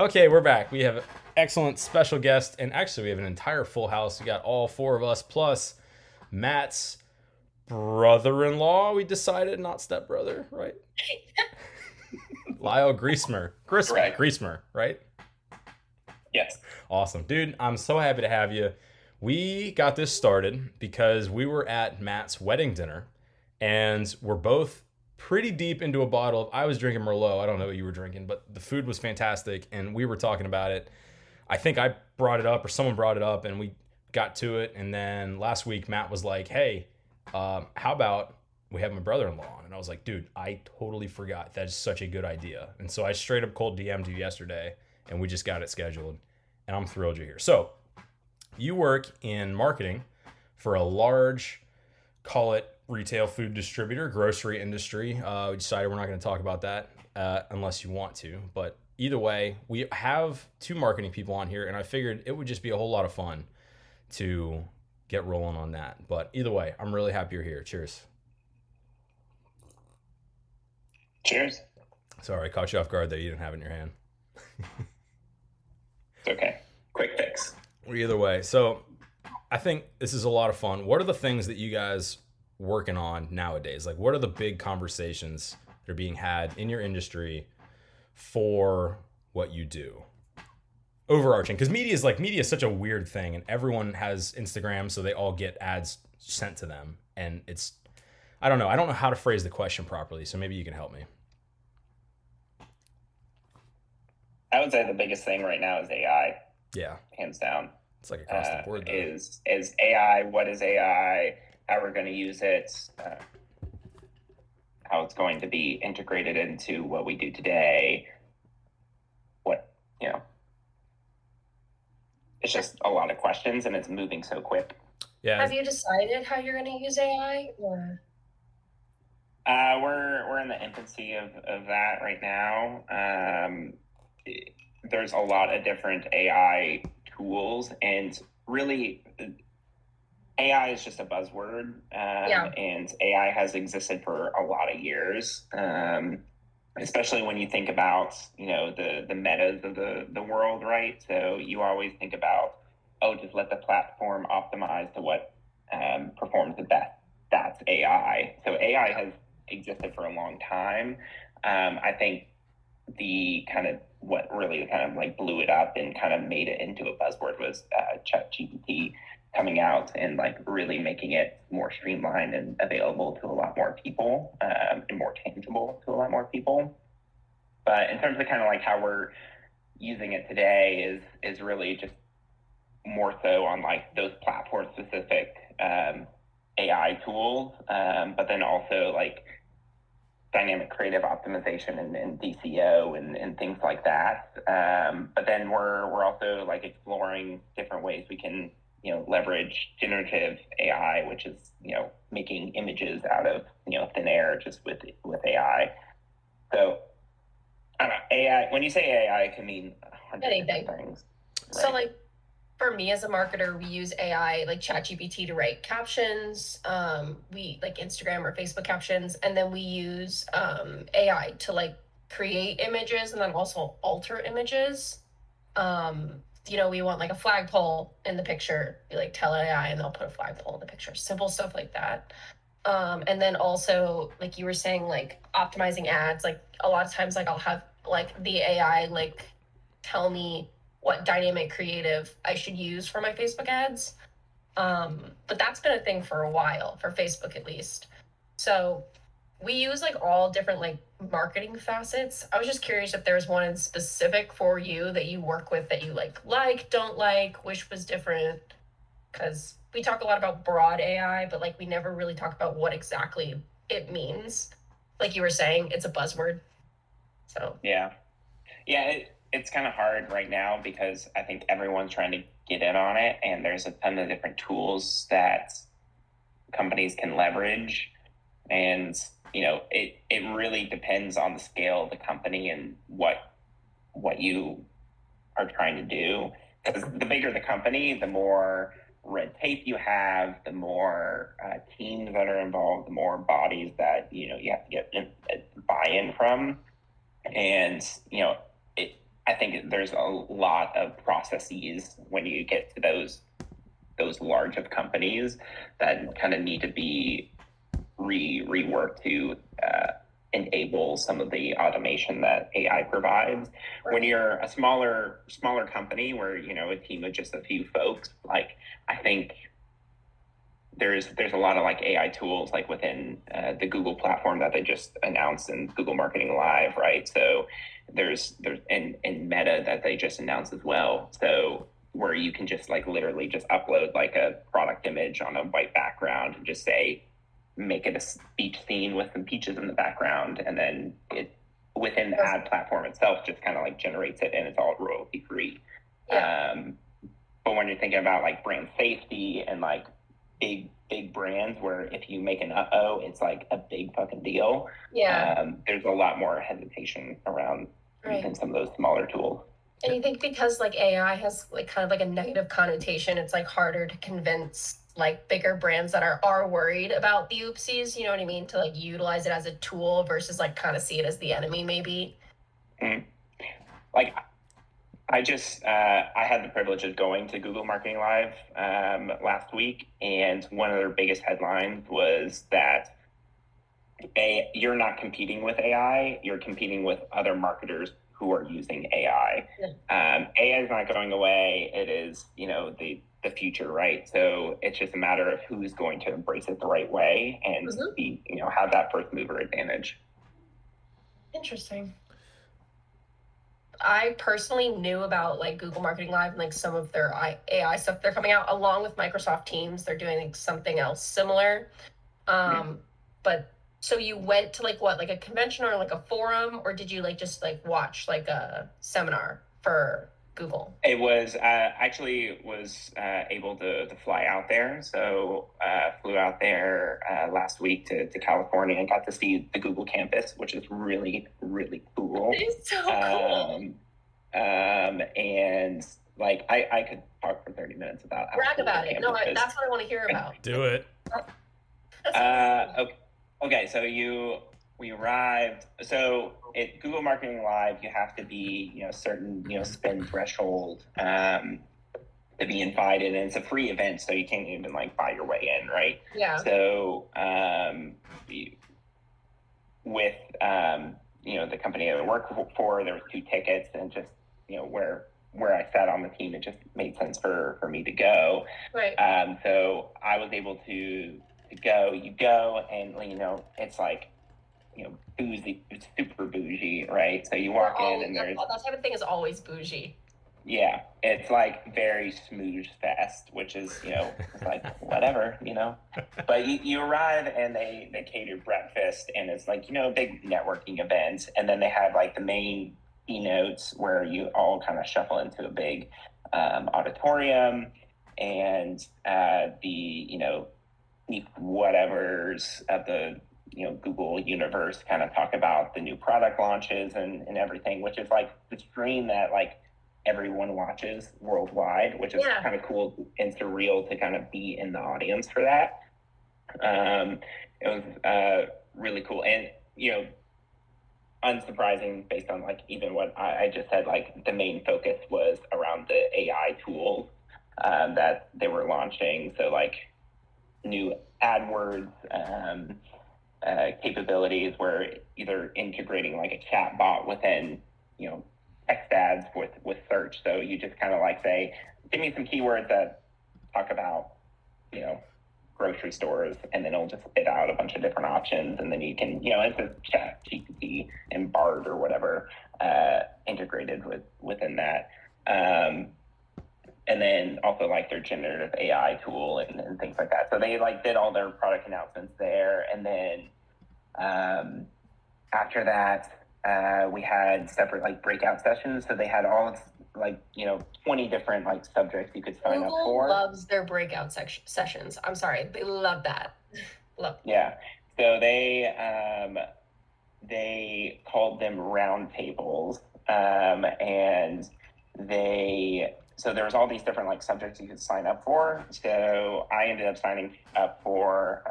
Okay, we're back. We have an excellent special guest, and actually we have an entire full house. We got all four of us, plus Matt's brother-in-law. We decided, not stepbrother, right? Lyle Griesemer. Griesemer, right? Yes. Awesome. Dude, I'm so happy to have you. We got this started because we were at Matt's wedding dinner, and we're both pretty deep into a bottle of, I was drinking Merlot. I don't know what you were drinking, but the food was fantastic, and we were talking about it. I think I brought it up, or someone brought it up, and we got to it. And then last week, Matt was like, hey, how about we have my brother-in-law on? And I was like, dude, I totally forgot. That is such a good idea. And so I straight up cold DM'd you yesterday, and we just got it scheduled, and I'm thrilled you're here. So you work in marketing for a large, call it retail food distributor, grocery industry. We decided we're not going to talk about that unless you want to. But either way, we have two marketing people on here, and I figured it would just be a whole lot of fun to get rolling on that. But either way, I'm really happy you're here. Cheers. Cheers. Sorry, I caught you off guard there. You didn't have it in your hand. It's okay. Quick fix. Either way. So I think this is a lot of fun. What are the things that you guys working on nowadays? Like, what are the big conversations that are being had in your industry for what you do? Overarching, because media is such a weird thing, and everyone has Instagram, so they all get ads sent to them. And it's, I don't know how to phrase the question properly, so maybe you can help me. I would say the biggest thing right now is AI. Yeah. Hands down. It's like across the board, though. Is AI, what is AI, how we're going to use it, how it's going to be integrated into what we do today, it's just a lot of questions, and it's moving so quick. Yeah. Have you decided how you're going to use AI, or? We're in the infancy of that right now. There's a lot of different AI tools, and really AI is just a buzzword, and AI has existed for a lot of years, especially when you think about, the metas of the world, right? So you always think about, just let the platform optimize to what performs the best. That's AI. So AI has existed for a long time. I think what really blew it up and kind of made it into a buzzword was ChatGPT coming out and really making it more streamlined and available to a lot more people, and more tangible to a lot more people. But in terms of how we're using it today is really just more so on those platform specific AI tools, but then also dynamic creative optimization and DCO and things like that. But then we're also exploring different ways we can leverage generative AI, which is making images out of thin air just with AI. So I don't know, AI. When you say AI, it can mean 100 different things. Right? So for me as a marketer, we use AI ChatGPT to write captions. We Instagram or Facebook captions, and then we use AI to create images and then also alter images. We want a flagpole in the picture. You tell AI and they'll put a flagpole in the picture. Simple stuff like that. And then also you were saying optimizing ads. A lot of times I'll have the AI tell me what dynamic creative I should use for my Facebook ads. But that's been a thing for a while, for Facebook at least. So we use all different marketing facets. I was just curious if there's one in specific for you that you work with that you don't like, wish was different. Because we talk a lot about broad AI, but we never really talk about what exactly it means. Like you were saying, it's a buzzword. So yeah. It's kind of hard right now because I think everyone's trying to get in on it, and there's a ton of different tools that companies can leverage, and it really depends on the scale of the company and what you are trying to do. Because the bigger the company, the more red tape you have, the more teams that are involved, the more bodies that you have to get buy-in from, and I I think there's a lot of processes when you get to those large of companies that kind of need to be reworked to enable some of the automation that AI provides. When you're a smaller company where, you know, a team of just a few folks, like, I think there's a lot of like AI tools like within the Google platform that they just announced in Google Marketing Live, right? So there's and Meta that they just announced as well. So where you can just like literally just upload like a product image on a white background and just say, make it a beach scene with some peaches in the background, and then it within the ad platform itself just kind of like generates it, and it's all royalty free. Yeah. But when you're thinking about like brand safety and like big brands where if you make an uh-oh, it's like a big fucking deal. Yeah. There's a lot more hesitation around even some of those smaller tools. And you think because like AI has like kind of like a negative connotation, it's like harder to convince like bigger brands that are worried about the oopsies, you know what I mean, to like utilize it as a tool versus like kind of see it as the enemy maybe. Mm. Like I just, I had the privilege of going to Google Marketing Live last week, and one of their biggest headlines was that you're not competing with AI, you're competing with other marketers who are using AI. Yeah. AI is not going away. It is, you know, the future, right? So it's just a matter of who's going to embrace it the right way and be, you know, have that first mover advantage. Interesting. I personally knew about like Google Marketing Live and like some of their AI stuff. They're coming out along with Microsoft Teams. They're doing like something else similar. But so you went to like what, like a convention or like a forum, or did you like just like watch like a seminar for Google? It was actually able to fly out there. So flew out there last week to California and got to see the Google campus, which is really, really cool. It's so cool. And like I could talk for 30 minutes about it. No, that's what I want to hear about. Do it. Okay, so we arrived. So at Google Marketing Live, you have to be, you know, certain, you know, spend threshold to be invited, and it's a free event, so you can't even like buy your way in, right? Yeah. So with you know, the company I work for, there was 2 tickets, and just, you know, where I sat on the team, it just made sense for me to go. Right. So I was able to go. You go, and you know, it's like, you know, bougie, it's super bougie, right? So you walk in and there's that type of thing is always bougie. Yeah, it's like very smooth fest, which is, you know, it's like whatever, you know. But you arrive and they cater breakfast, and it's like, you know, a big networking event, and then they have like the main keynotes where you all kind of shuffle into a big auditorium, and the, you know, whatever's at the, you know, Google universe kind of talk about the new product launches and everything, which is like the stream that like everyone watches worldwide, which is kind of cool and surreal to kind of be in the audience for that. It was really cool. And, you know, unsurprising based on like even what I just said, like the main focus was around the AI tools that they were launching. So like new AdWords capabilities were either integrating like a chat bot within, you know, text ads with search. So you just kind of like say, give me some keywords that talk about, you know, grocery stores, and then it'll just spit out a bunch of different options, and then you can, you know, it's a ChatGPT and Bard or whatever integrated within that. And then also like their generative AI tool and things like that. So they like did all their product announcements there. And then after that, we had separate like breakout sessions. So they had all like, you know, 20 different like subjects you could sign Google up for. Loves their breakout sessions. I'm sorry. They love that. Yeah. So they called them round tables. And they... So there was all these different like subjects you could sign up for. So I ended up signing up for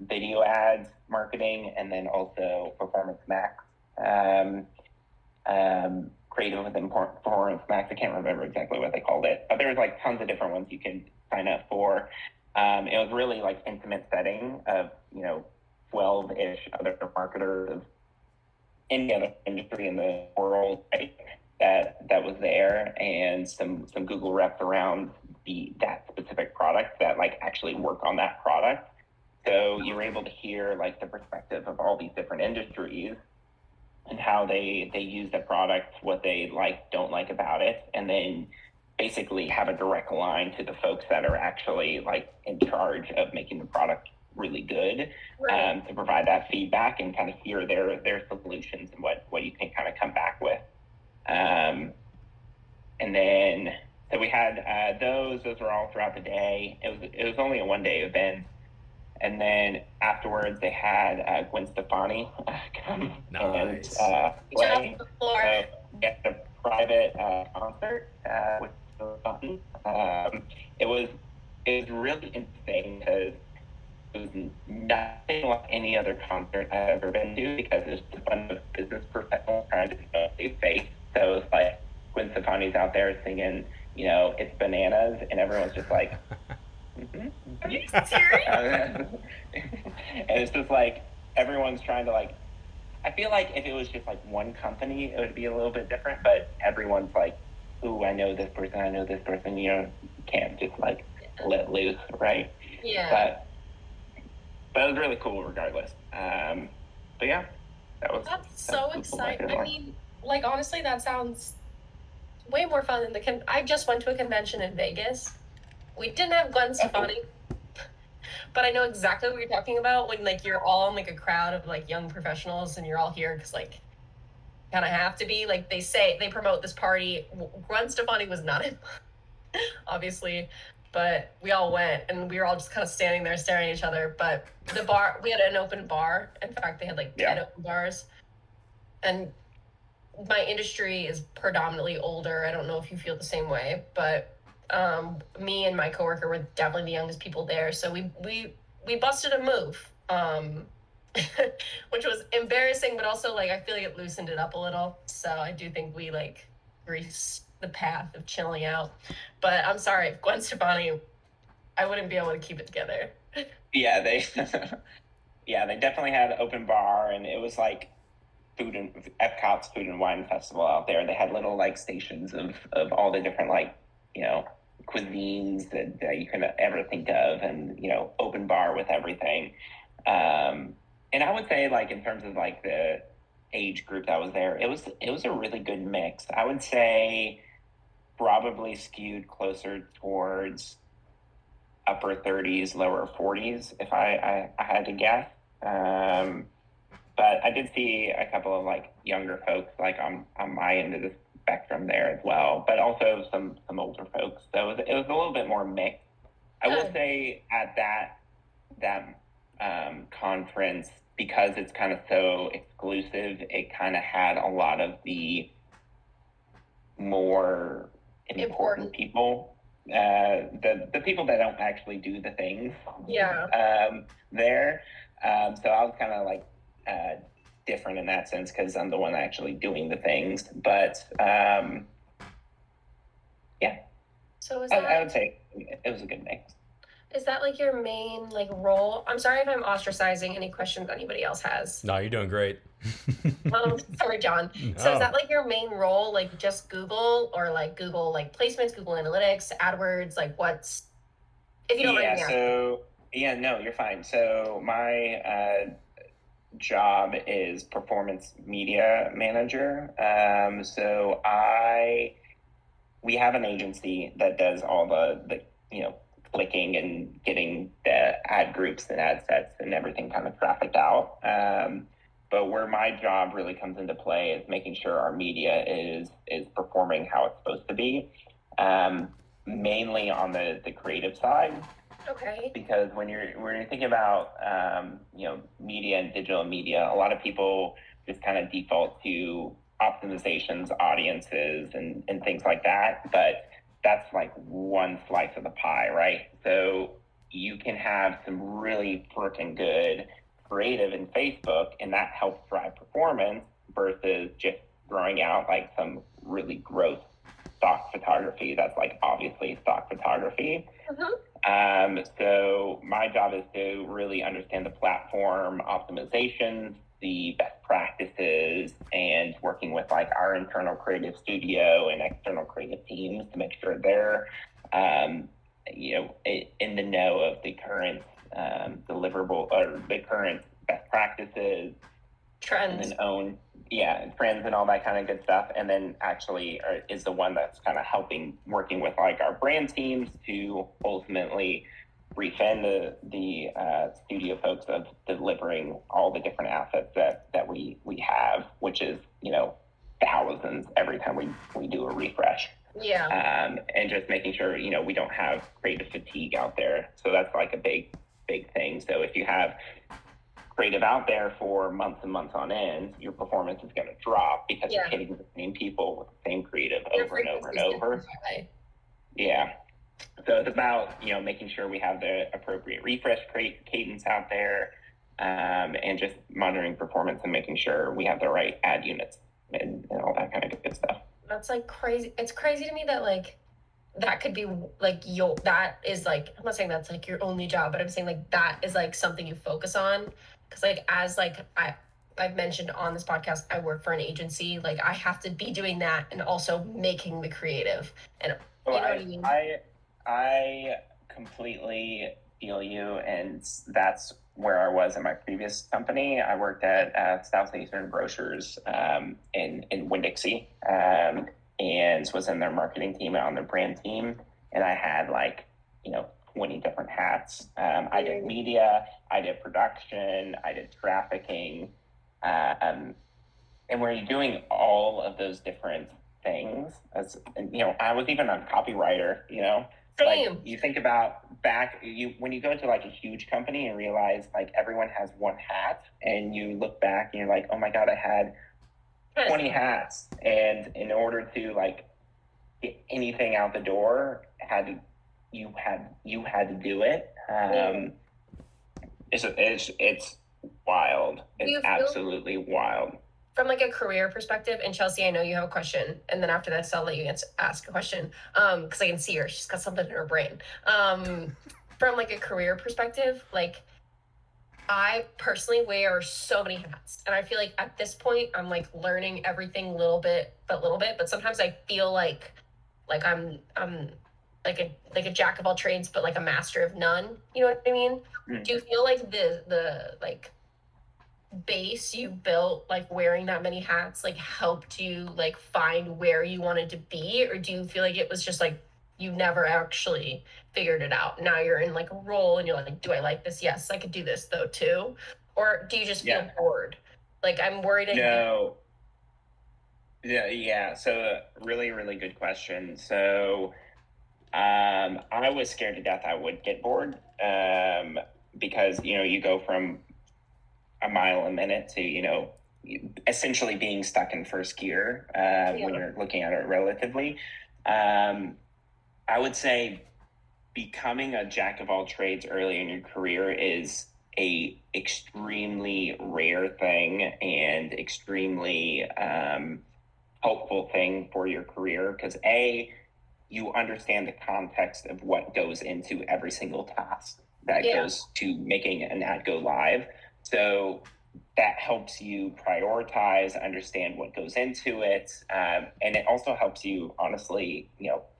video ads marketing, and then also Performance Max, Creative within Performance Max. I can't remember exactly what they called it, but there was like tons of different ones you can sign up for. It was really like intimate setting of, 12-ish other marketers of any other industry in the world, right? That was there, and some Google reps around that specific product that like actually work on that product. So you were able to hear like the perspective of all these different industries and how they use the product, what they like, don't like about it, and then basically have a direct line to the folks that are actually like in charge of making the product really good, right. To provide that feedback and kind of hear their solutions and what you can kind of come back with. And then, so we had those were all throughout the day. It was only a one-day event. And then afterwards, they had Gwen Stefani come nice. And play. Get a private concert with the button. It was really interesting because it was nothing like any other concert I've ever been to, because it's a bunch of business professionals trying to show their face. So it's like Gwen Stefani's out there singing, it's bananas, and everyone's just like. Are you serious? And it's just like everyone's trying to like. I feel like if it was just like one company, it would be a little bit different. But everyone's like, "Ooh, I know this person." You can't just like let loose, right? Yeah. But it was really cool, regardless. But yeah, that's so exciting. I mean, like honestly, that sounds way more fun than I just went to a convention in Vegas. We didn't have Gwen Stefani, but I know exactly what you're talking about when, like, you're all in, like, a crowd of, like, young professionals and you're all here because, like, kind of have to be. Like, they say, they promote this party. Gwen Stefani was not in, obviously, but we all went and we were all just kind of standing there staring at each other. But the bar, we had an open bar. In fact, they had, like, 10 open bars. And my industry is predominantly older. I don't know if you feel the same way, but... me and my coworker were definitely the youngest people there, so we busted a move, which was embarrassing, but also like I feel like it loosened it up a little. So I do think we like greased the path of chilling out. But I'm sorry, Gwen Stefani, I wouldn't be able to keep it together. Yeah, they definitely had an open bar, and it was like Epcot's Food and Wine Festival out there. They had little like stations of all the different like cuisines that you can ever think of, and open bar with everything. And I would say, like, in terms of like the age group that was there, it was a really good mix. I would say probably skewed closer towards upper 30s, lower 40s, if I had to guess. But I did see a couple of like younger folks like on my end of this spectrum there as well, but also some older folks. So it was a little bit more mixed. I will say at that conference, because it's kind of so exclusive, it kind of had a lot of the more important people, the people that don't actually do the things. Yeah. There. So I was kind of like, different in that sense, because I'm the one actually doing the things, but so is that, I would say it was a good mix. Is that like your main like role? I'm sorry if I'm ostracizing any questions anybody else has. No, you're doing great. Sorry, John. No. So is that like your main role, like just Google, or like Google like placements, Google Analytics, AdWords, like what's, if you don't mind me asking. So no, you're fine. So my job is performance media manager. So we have an agency that does all the clicking and getting the ad groups and ad sets and everything kind of trafficked out. But where my job really comes into play is making sure our media is performing how it's supposed to be, mainly on the creative side. Okay. Because when you're thinking about media and digital media, a lot of people just kind of default to optimizations, audiences, and things like that. But that's like one slice of the pie, right? So you can have some really freaking good creative in Facebook, and that helps drive performance versus just throwing out like some really gross stock photography that's like obviously stock photography. So my job is to really understand the platform optimizations, the best practices, and working with like our internal creative studio and external creative teams to make sure they're, in the know of the current deliverable or the current best practices, trends, and trends and all that kind of good stuff. And then actually is the one that's kind of working with like our brand teams to ultimately reach into the studio folks of delivering all the different assets that we have, which is, thousands every time we do a refresh. Yeah. And just making sure, we don't have creative fatigue out there. So that's like a big, big thing. So if you have creative out there for months and months on end, your performance is going to drop because you're hitting the same people with the same creative over and over and over. Yeah. So it's about, making sure we have the appropriate refresh cadence out there, and just monitoring performance and making sure we have the right ad units and all that kind of good stuff. That's like crazy. It's crazy to me that that could be that is I'm not saying that's your only job, but I'm saying that is something you focus on. Cause I've mentioned on this podcast, I work for an agency. I have to be doing that and also making the creative. And I mean? I completely feel you. And that's where I was in my previous company. I worked at Southeastern Grocers in Winn-Dixie, and was in their marketing team and on their brand team. And I had 20 different hats. I did media, I did production, I did trafficking. And where you're doing all of those different things, I was even a copywriter, Same. You think about when you go to a huge company and realize everyone has one hat, and you look back and you're like, oh my God, I had 20 hats, and in order to get anything out the door, you had to do it. It's wild. It's absolutely wild. From a career perspective, and Chelsea, I know you have a question, and then after this, I'll let you ask a question, because I can see her; she's got something in her brain. From a career perspective, I personally wear so many hats, and I feel at this point, I'm learning everything little bit. But sometimes I feel like I'm a jack of all trades, but a master of none. You know what I mean? Mm. Do you feel the base you built wearing that many hats helped you find where you wanted to be, or do you feel it was just you never actually figured it out? Now you're in a role and you're do I like this? Yes, I could do this though too. Or do you just feel bored? I'm worried. No. Yeah. So really, really good question. So I was scared to death I would get bored, because you go from a mile a minute to essentially being stuck in first gear when you're looking at it relatively. I would say becoming a jack of all trades early in your career is a extremely rare thing and extremely helpful thing for your career, because you understand the context of what goes into every single task that goes to making an ad go live. So that helps you prioritize, understand what goes into it. And it also helps you, honestly,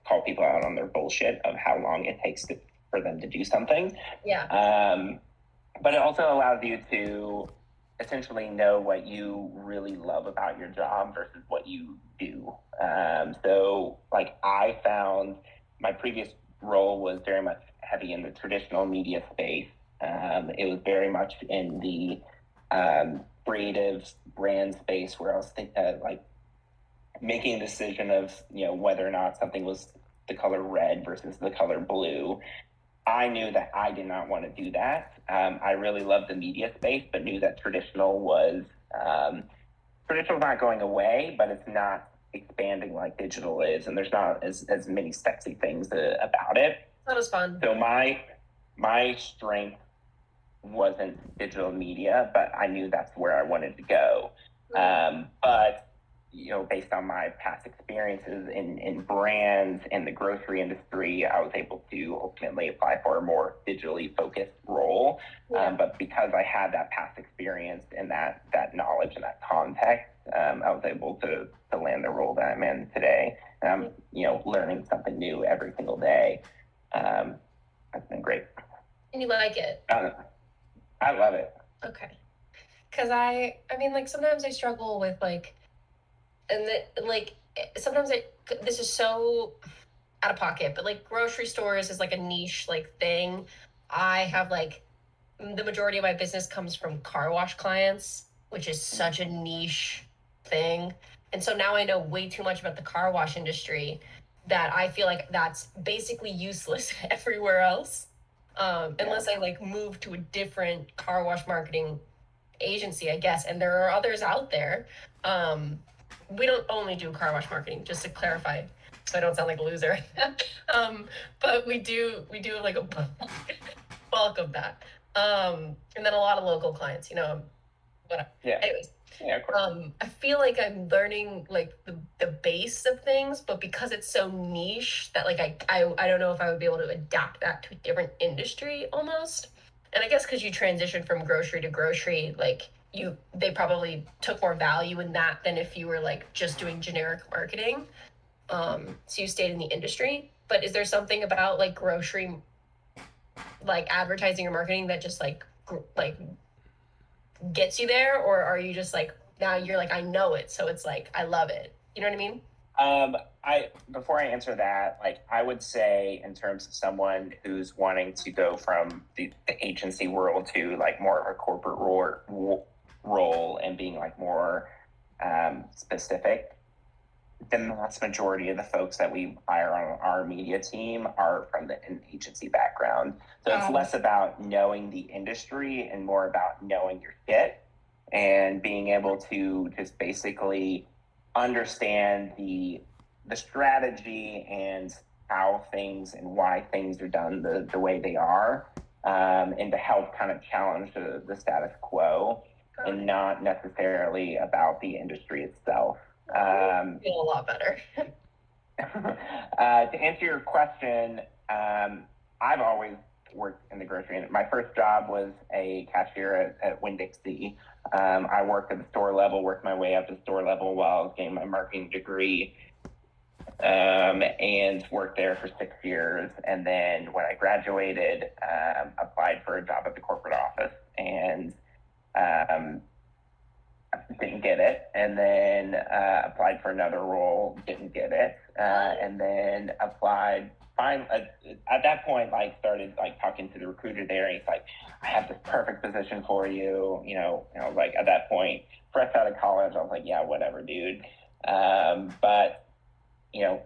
call people out on their bullshit of how long it takes for them to do something. Yeah. But it also allows you to essentially know what you really love about your job versus what you do. So I found my previous role was very much heavy in the traditional media space. It was very much in the creative brand space, where I was thinking making a decision of whether or not something was the color red versus the color blue. I knew that I did not want to do that. I really loved the media space, but knew that traditional was not going away, but it's not expanding like digital is, and there's not as many sexy things about it. That was fun. So my strength wasn't digital media, but I knew that's where I wanted to go. But you know, based on my past experiences in brands and the grocery industry, I was able to ultimately apply for a more digitally focused role. Yeah. But because I had that past experience and that knowledge and that context, I was able to land the role that I'm in today. And I'm, you know, learning something new every single day. That's been great. And you like it? I love it. Okay. Because I mean, like, sometimes I struggle with, like, and the, like, sometimes this is so out of pocket, but like grocery stores is like a niche like thing. I have like the majority of my business comes from car wash clients, which is such a niche thing. And so now I know way too much about the car wash industry that I feel like that's basically useless everywhere else. Unless I like move to a different car wash marketing agency, I guess. And there are others out there. We don't only do car wash marketing, just to clarify, so I don't sound like a loser. But we do like a bulk of that. And then a lot of local clients, you know, whatever. Yeah. Anyways, yeah, of course. I feel like I'm learning like the base of things, but because it's so niche that like I don't know if I would be able to adapt that to a different industry almost. And I guess because you transitioned from grocery to grocery, like, they probably took more value in that than if you were like just doing generic marketing. So you stayed in the industry, but is there something about like grocery, like advertising or marketing that just like gets you there? Or are you just like, now you're like, I know it. So it's like, I love it. You know what I mean? Before I answer that, like I would say in terms of someone who's wanting to go from the agency world to like more of a corporate role and being like more specific, the vast majority of the folks that we hire on our media team are from an agency background. So it's less about knowing the industry and more about knowing your shit and being able to just basically understand the strategy and how things and why things are done the way they are, and to help kind of challenge the status quo. Okay. And not necessarily about the industry itself. I feel a lot better. To answer your question, I've always worked in the grocery industry. My first job was a cashier at Winn-Dixie. I worked at the store level, worked my way up to store level while I was getting my marketing degree, and worked there for 6 years. And then when I graduated, applied for a job at the corporate office and didn't get it. And then applied for another role, didn't get it. And then applied. At that point, like, started like talking to the recruiter there, and he's like, I have this perfect position for you, you know. And I was like, at that point, fresh out of college, I was like, yeah, whatever, dude. But you know,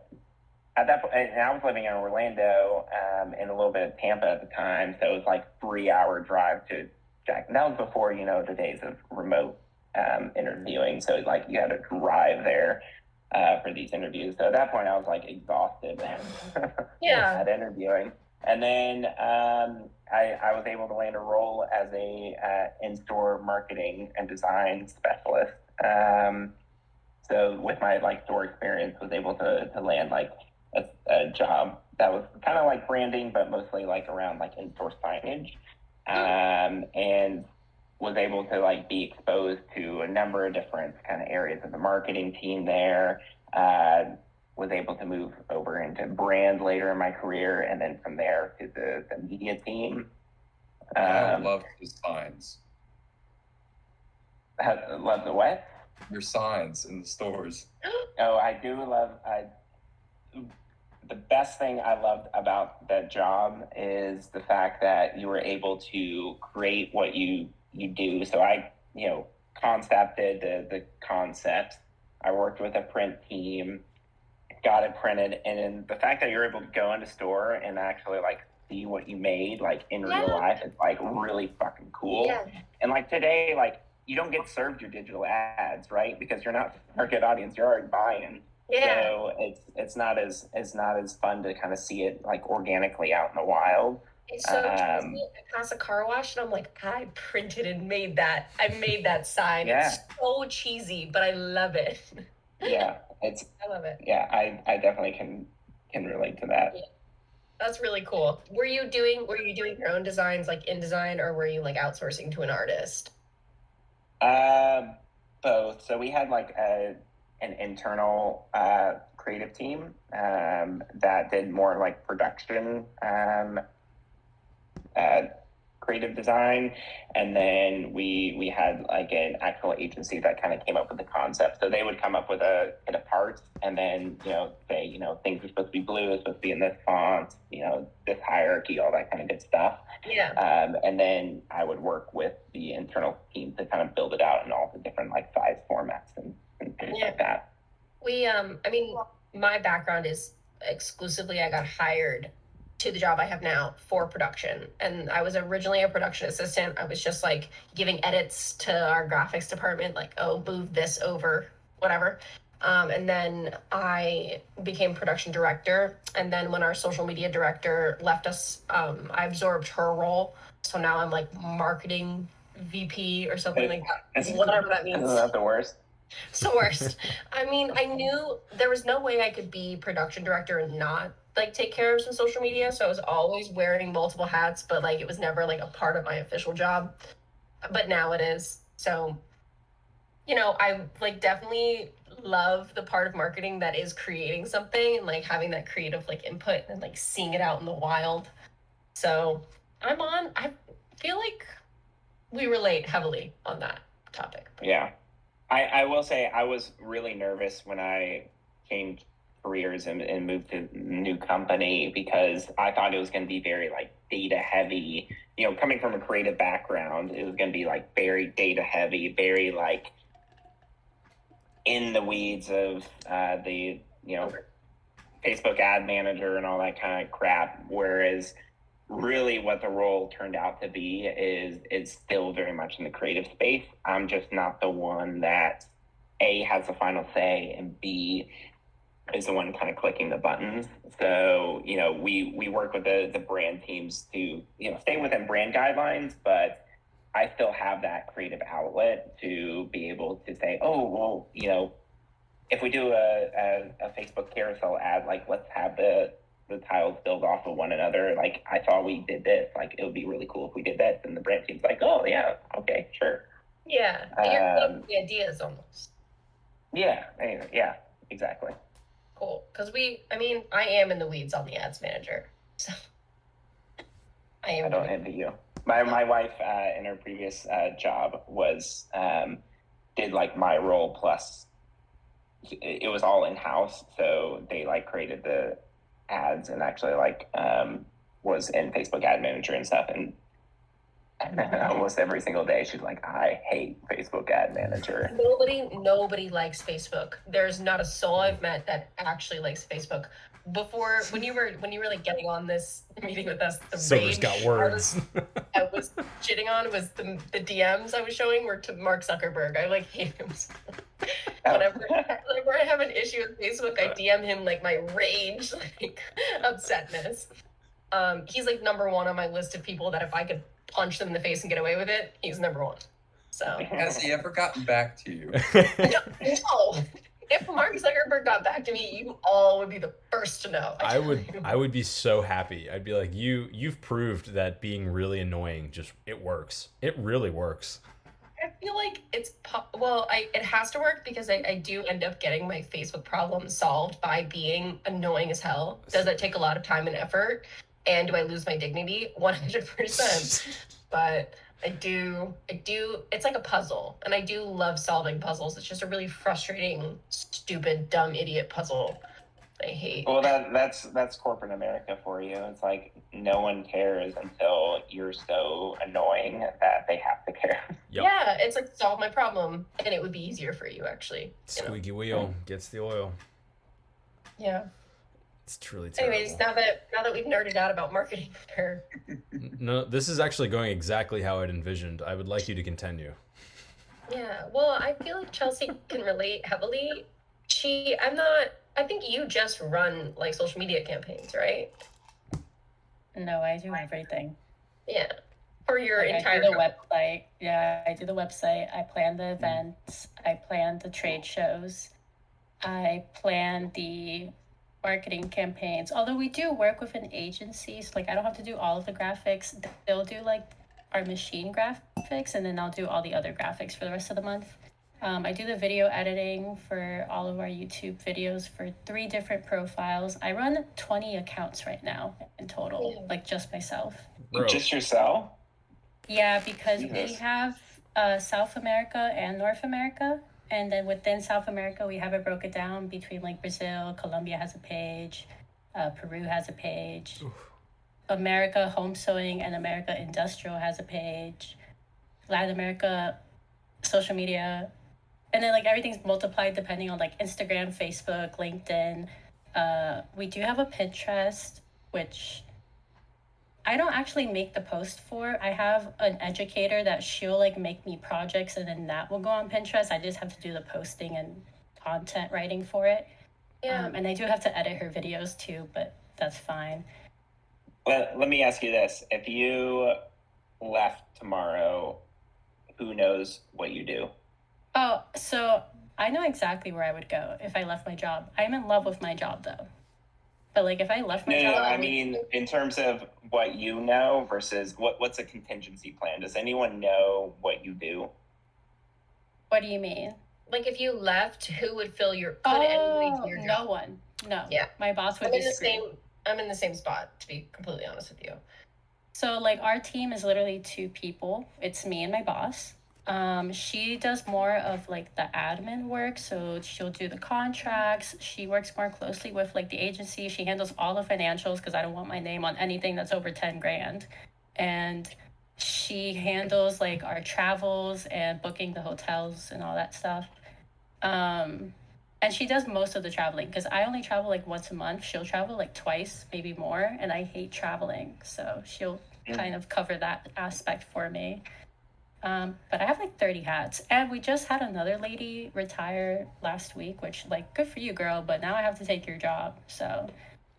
at that point, and I was living in Orlando, and a little bit of Tampa at the time, so it was like 3-hour drive to Jackson. That was before, you know, the days of remote interviewing, so like you had to drive there for these interviews. So at that point I was like exhausted. Yeah. At interviewing. And then I was able to land a role as a in-store marketing and design specialist. So with my like store experience, was able to land like a job that was kind of like branding, but mostly like around like in-store signage. And was able to like be exposed to a number of different kind of areas of the marketing team there. Was able to move over into brand later in my career, and then from there to the media team. I love the signs. I love the what? Your signs in the stores. Oh, I do love. The best thing I loved about that job is the fact that you were able to create what you do. So I, you know, concepted the concept. I worked with a print team, got it printed, and then the fact that you're able to go into store and actually like see what you made like in real life is like really fucking cool. Yeah. And like today, like you don't get served your digital ads, right? Because you're not target audience, you're already buying. Yeah. So it's not as fun to kind of see it like organically out in the wild. It's so interesting. I pass a car wash and I'm like, I printed and made that. I made that sign. Yeah. It's so cheesy, but I love it. Yeah, it's. I love it. Yeah, I definitely can relate to that. Yeah. That's really cool. Were you doing your own designs like InDesign, or were you like outsourcing to an artist? Both. So we had like an internal creative team that did more like production creative design, and then we had like an actual agency that kind of came up with the concept. So they would come up with a kit of parts, and then say things are supposed to be blue, it's supposed to be in this font, this hierarchy, all that kind of good stuff. Yeah. And then I would work with the internal team to kind of build it out in all the different like size formats and things like that. We my background is exclusively I got hired to the job I have now for production. And I was originally a production assistant. I was just like giving edits to our graphics department, like, oh, move this over, whatever. And then I became production director. And then when our social media director left us, I absorbed her role. So now I'm like marketing VP or something like that, whatever that means. Isn't that the worst? It's the worst. I mean, I knew there was no way I could be production director and not like take care of some social media, so I was always wearing multiple hats, but like it was never like a part of my official job, but now it is. So I like definitely love the part of marketing that is creating something and like having that creative like input and like seeing it out in the wild. So I feel like we relate heavily on that topic. Yeah, I will say I was really nervous when I changed careers and moved to a new company, because I thought it was going to be very like data heavy, coming from a creative background. It was going to be like very data heavy, very like in the weeds of the Facebook ad manager and all that kind of crap, whereas really what the role turned out to be is still very much in the creative space. I'm just not the one that A, has the final say, and B, is the one kind of clicking the buttons. So, we work with the brand teams to, stay within brand guidelines, but I still have that creative outlet to be able to say, oh, well, if we do a Facebook carousel ad, like let's have the tiles build off of one another. Like I saw we did this, like it would be really cool if we did this. And the brand team's like, oh yeah, okay, sure. Yeah, you're the ideas almost. Yeah, anyway, yeah, exactly. Cool, because I am in the weeds on the ads manager, so I don't envy you. My wife in her previous job was did like my role plus it was all in-house, so they like created the ads and actually like was in Facebook ad manager and stuff, and almost every single day she's like, I hate Facebook ad manager. Nobody likes Facebook. There's not a soul I've met that actually likes Facebook. Before, when you were like getting on this meeting with us, the rage got words. I was shitting on was the DMs I was showing were to Mark Zuckerberg. I like hate him. Whenever I have an issue with Facebook, I DM him like my rage, like upsetness. He's like number one on my list of people that if I could punch them in the face and get away with it, he's number one. So has he ever gotten back to you? No. If Mark Zuckerberg got back to me, you all would be the first to know. I would be so happy. I'd be like, you've proved that being really annoying it works. It really works. I feel like it has to work, because I do end up getting my Facebook problem solved by being annoying as hell. Does that take a lot of time and effort? And do I lose my dignity? 100%. But I do. It's like a puzzle, and I do love solving puzzles. It's just a really frustrating, stupid, dumb, idiot puzzle I hate. Well, that's corporate America for you. It's like no one cares until you're so annoying that they have to care. Yep. Yeah, it's like solve my problem, and it would be easier for you actually. Squeaky wheel gets the oil. Yeah. It's truly terrible. Anyways, now that we've nerded out about marketing, no, this is actually going exactly how I'd envisioned. I would like you to continue. Yeah, well, I feel like Chelsea can relate heavily. I think you just run like social media campaigns, right? No, I do everything. Yeah, for your entire website. Yeah, I do the website. I plan the events. I plan the trade shows. I plan the marketing campaigns. Although we do work with an agency, so like I don't have to do all of the graphics. They'll do like our machine graphics, and then I'll do all the other graphics for the rest of the month. I do the video editing for all of our YouTube videos for 3 different profiles. I run 20 accounts right now in total, like just myself. Bro. Just yourself? Yeah, because we have South America and North America. And then within South America, we have it broken down between like Brazil, Colombia has a page, Peru has a page, America Home Sewing and America Industrial has a page, Latin America Social Media. And then like everything's multiplied depending on like Instagram, Facebook, LinkedIn. We do have a Pinterest, which I don't actually make the post for. I have an educator that she'll like make me projects, and then that will go on Pinterest. I just have to do the posting and content writing for it. Yeah. And I do have to edit her videos too, but that's fine. Well, let me ask you this. If you left tomorrow, who knows what you do? Oh, so I know exactly where I would go if I left my job. I'm in love with my job, though. But, like, if I left my job... No, I mean, in terms of what you know versus what's a contingency plan? Does anyone know what you do? What do you mean? Like, if you left, who would fill your... no one. No. Yeah. My boss would be screaming. I'm in the same spot, to be completely honest with you. So, like, our team is literally 2 people. It's me and my boss. She does more of like the admin work, so she'll do the contracts. She works more closely with like the agency. She handles all the financials because I don't want my name on anything that's over 10 grand. And she handles like our travels and booking the hotels and all that stuff. And she does most of the traveling because I only travel like once a month. She'll travel like twice, maybe more. And I hate traveling, so she'll kind of cover that aspect for me. But I have like 30 hats, and we just had another lady retire last week, which like good for you, girl, but now I have to take your job. So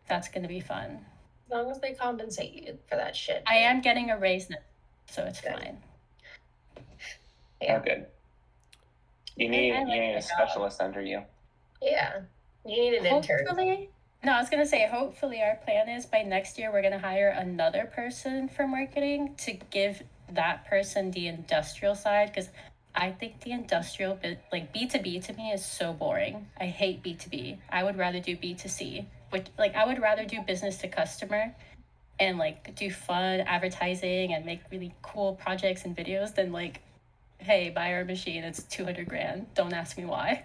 that's going to be fun. As long as they compensate you for that shit. I am getting a raise now, so it's fine. Yeah. Oh, good. You need a specialist under you. Yeah. You need an intern. No, I was going to say, hopefully our plan is by next year, we're going to hire another person for marketing to give that person the industrial side, because I think the industrial like B2B to me is so boring. I hate B2B. I would rather do B2C, which like I would rather do business to customer and like do fun advertising and make really cool projects and videos than like, hey, buy our machine, it's 200 grand. Don't ask me why.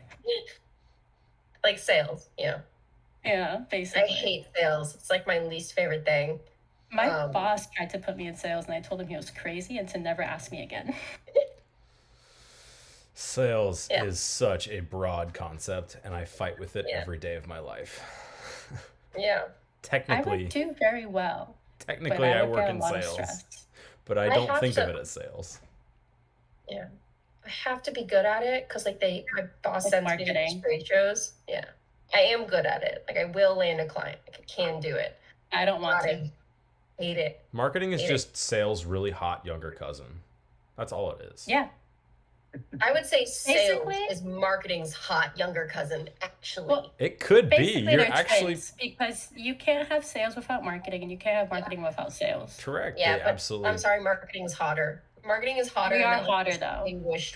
Like sales. Yeah. Yeah, basically. I hate sales. It's like my least favorite thing. My boss tried to put me in sales, and I told him he was crazy and to never ask me again. Sales is such a broad concept, and I fight with it every day of my life. Yeah. Technically. I would do very well. Technically, I work in sales, but I don't think of it as sales. Yeah. I have to be good at it because, like, my boss sends me to trade shows. Yeah. I am good at it. Like, I will land a client. Like, I can do it. I don't want to. Hate it. Marketing is just sales' really hot younger cousin. That's all it is. Yeah. I would say sales is marketing's hot younger cousin, actually. Well, it could be. You're actually... Because you can't have sales without marketing, and you can't have marketing without sales. Correct. Yeah, absolutely. I'm sorry, marketing's hotter. Marketing is hotter. We are hotter, though.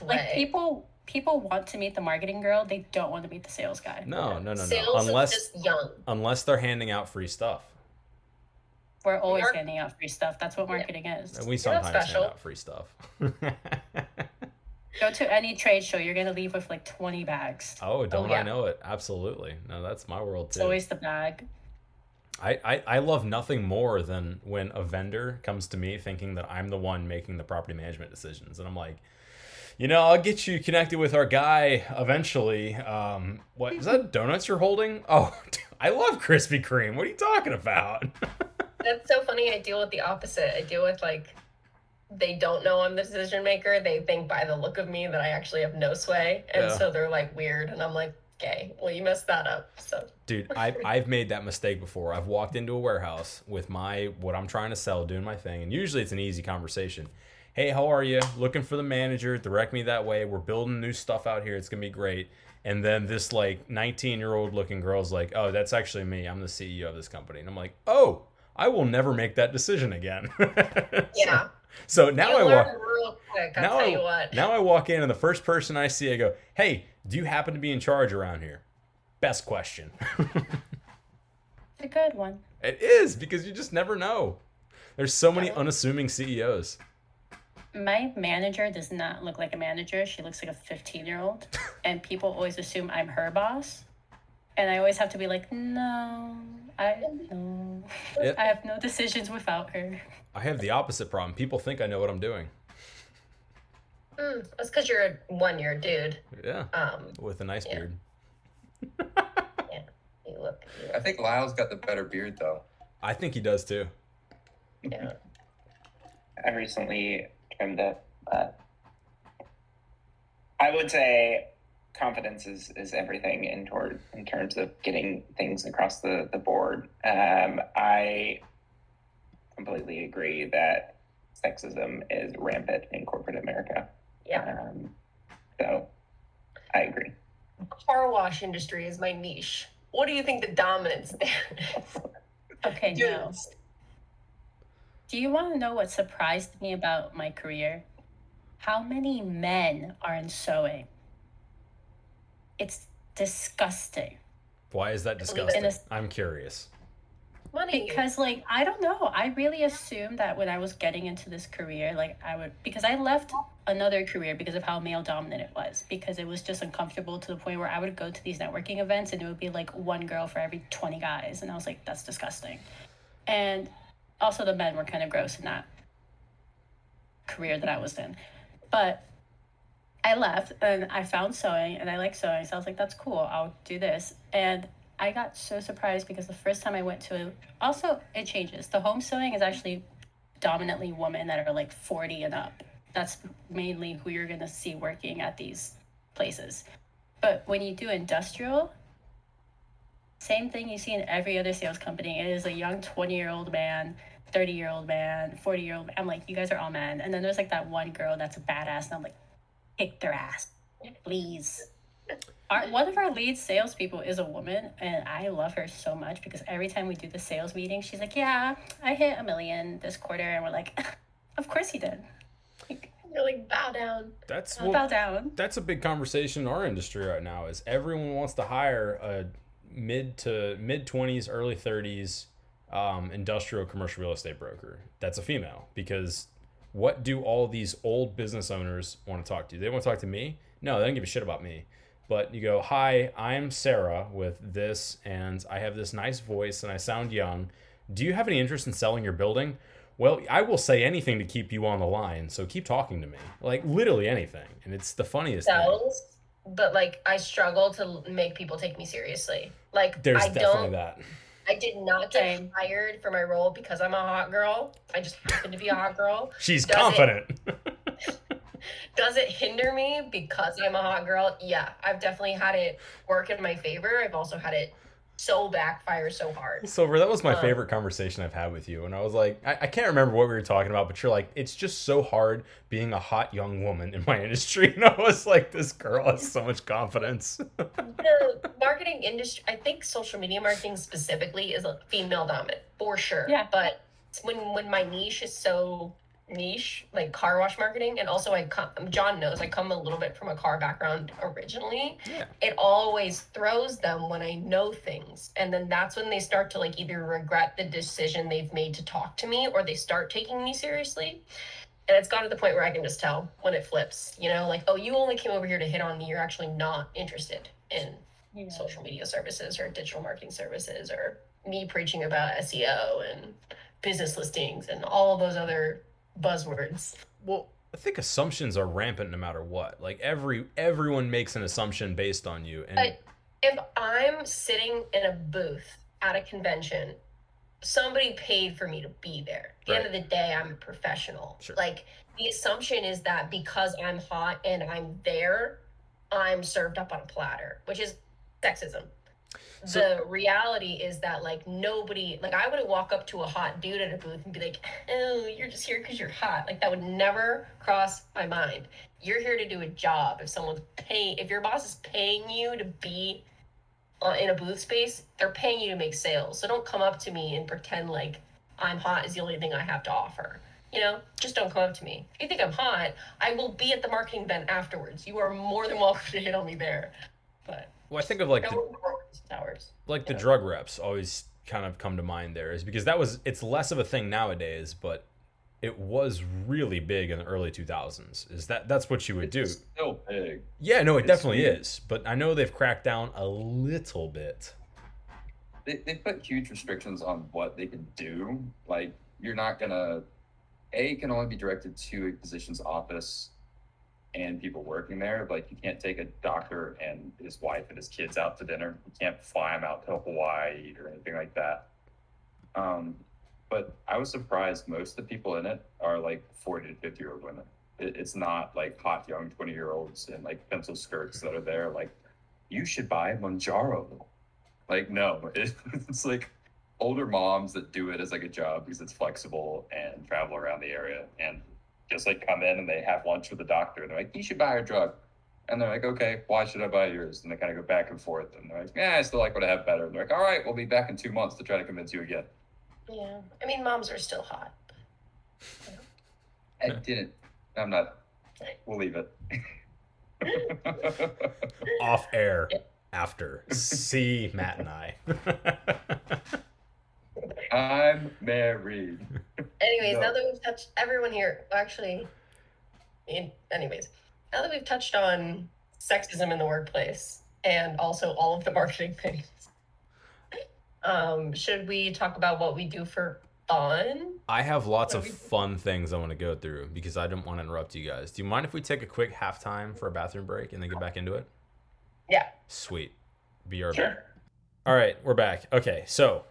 Like, people want to meet the marketing girl. They don't want to meet the sales guy. No. Sales is just young. Unless they're handing out free stuff. We're always handing out free stuff. That's what marketing is. And we sometimes hand out free stuff. Go to any trade show. You're going to leave with like 20 bags. Oh, I know it. Absolutely. No, that's my world too. It's always the bag. I love nothing more than when a vendor comes to me thinking that I'm the one making the property management decisions. And I'm like, you know, I'll get you connected with our guy eventually. What is that donuts you're holding? Oh, I love Krispy Kreme. What are you talking about? That's so funny. I deal with the opposite. I deal with, like, they don't know I'm the decision maker. They think by the look of me that I actually have no sway. And so they're, like, weird. And I'm like, okay, well, you messed that up. So, dude, I've made that mistake before. I've walked into a warehouse with what I'm trying to sell, doing my thing. And usually it's an easy conversation. Hey, how are you? Looking for the manager. Direct me that way. We're building new stuff out here. It's going to be great. And then this like 19-year-old looking girl's like, oh, that's actually me. I'm the CEO of this company. And I'm like, oh, I will never make that decision again. Yeah. So now you I walk in and the first person I see, I go, hey, do you happen to be in charge around here? Best question. It's a good one. It is, because you just never know. There's so many unassuming CEOs. My manager does not look like a manager. She looks like a 15-year-old. And people always assume I'm her boss. And I always have to be like, no. Yep. I have no decisions without her. I have the opposite problem. People think I know what I'm doing. That's because you're a one-year dude. Yeah, with a nice beard. Yeah, you look. I think Lyle's got the better beard, though. I think he does, too. Yeah. I recently trimmed it, but I would say confidence is everything in terms of getting things across the board. I completely agree that sexism is rampant in corporate America. Yeah. So I agree. Car wash industry is my niche. What do you think the dominance there is? Okay, no. Do you want to know what surprised me about my career? How many men are in sewing? It's disgusting. Why is that disgusting? I'm curious. Money. Because, like, I don't know. I really assumed that when I was getting into this career, like, I would, because I left another career because of how male dominant it was, because it was just uncomfortable to the point where I would go to these networking events and it would be like one girl for every 20 guys. And I was like, that's disgusting. And also the men were kind of gross in that career that I was in. But I left and I found sewing and I like sewing. So I was like, that's cool. I'll do this. And I got so surprised because the first time I went to it, also it changes. The home sewing is actually dominantly women that are like 40 and up. That's mainly who you're going to see working at these places. But when you do industrial, same thing you see in every other sales company. It is a young 20-year-old man, 30-year-old man, 40-year-old. I'm like, you guys are all men. And then there's like that one girl that's a badass. And I'm like, kick their ass, please. One of our lead salespeople is a woman, and I love her so much because every time we do the sales meeting, she's like, yeah, I hit $1 million this quarter. And we're like, of course he did. You're like, bow down. That's a big conversation in our industry right now, is everyone wants to hire a mid to mid-20s, early 30s industrial commercial real estate broker that's a female, because what do all these old business owners want to talk to? They want to talk to me? No, they don't give a shit about me. But you go, hi, I'm Sarah with this, and I have this nice voice, and I sound young. Do you have any interest in selling your building? Well, I will say anything to keep you on the line, so keep talking to me. Like, literally anything. And it's the funniest thing. But, like, I struggle to make people take me seriously. Like, there's definitely that. I did not get hired for my role because I'm a hot girl. I just happen to be a hot girl. She's confident. Does it hinder me because I'm a hot girl? Yeah, I've definitely had it work in my favor. I've also had it so backfire so hard. So that was my favorite conversation I've had with you. And I was like, I can't remember what we were talking about, but you're like, it's just so hard being a hot young woman in my industry. And I was like, this girl has so much confidence. The marketing industry, I think social media marketing specifically, is female dominant for sure. Yeah. But when my niche is so niche, like car wash marketing, and also John knows I come a little bit from a car background originally. Yeah. It always throws them when I know things, and then that's when they start to like either regret the decision they've made to talk to me, or they start taking me seriously. And it's gotten to the point where I can just tell when it flips, you know, like, oh, you only came over here to hit on me, you're actually not interested in social media services or digital marketing services, or me preaching about SEO and business listings and all of those other buzzwords. Well, I think assumptions are rampant no matter what. Like everyone makes an assumption based on you. And if I'm sitting in a booth at a convention, somebody paid for me to be there. At the end of the day, I'm a professional. Sure. Like the assumption is that because I'm hot and I'm there, I'm served up on a platter, which is sexism. So, the reality is that like nobody, like I wouldn't walk up to a hot dude at a booth and be like, oh, you're just here because you're hot. Like that would never cross my mind. You're here to do a job. If someone's paying, if your boss is paying you to be in a booth space, they're paying you to make sales. So don't come up to me and pretend like I'm hot is the only thing I have to offer. You know, just don't come up to me. If you think I'm hot, I will be at the marketing event afterwards. You are more than welcome to hit on me there. But well, I think of like the drug reps always kind of come to mind there, is because that was, it's less of a thing nowadays, but it was really big in the early 2000s. Is that that's what you would do? It's so big. Yeah, no, it definitely is. But I know they've cracked down a little bit. They put huge restrictions on what they can do. Like you're not gonna. A can only be directed to a physician's office and people working there. Like you can't take a doctor and his wife and his kids out to dinner. You can't fly them out to Hawaii or anything like that. But I was surprised most of the people in it are like 40 to 50 year old women. It's not like hot young 20-year-olds in like pencil skirts that are there. Like you should buy Monjaro. Like no, it's like older moms that do it as like a job because it's flexible and travel around the area and just like come in and they have lunch with the doctor and they're like, you should buy our drug. And they're like, okay, why should I buy yours? And they kind of go back and forth and they're like, yeah, I still like what I have better. And they're like, all right, we'll be back in 2 months to try to convince you again. Yeah. I mean, moms are still hot. But, you know. We'll leave it. Off air after. See Matt and I. I'm married. Anyways, now that we've touched everyone here, now that we've touched on sexism in the workplace and also all of the marketing things, should we talk about what we do for fun? I have lots of fun things I want to go through because I didn't want to interrupt you guys. Do you mind if we take a quick halftime for a bathroom break and then get back into it? Yeah. Sweet. BRB. Sure. All right, we're back. Okay, so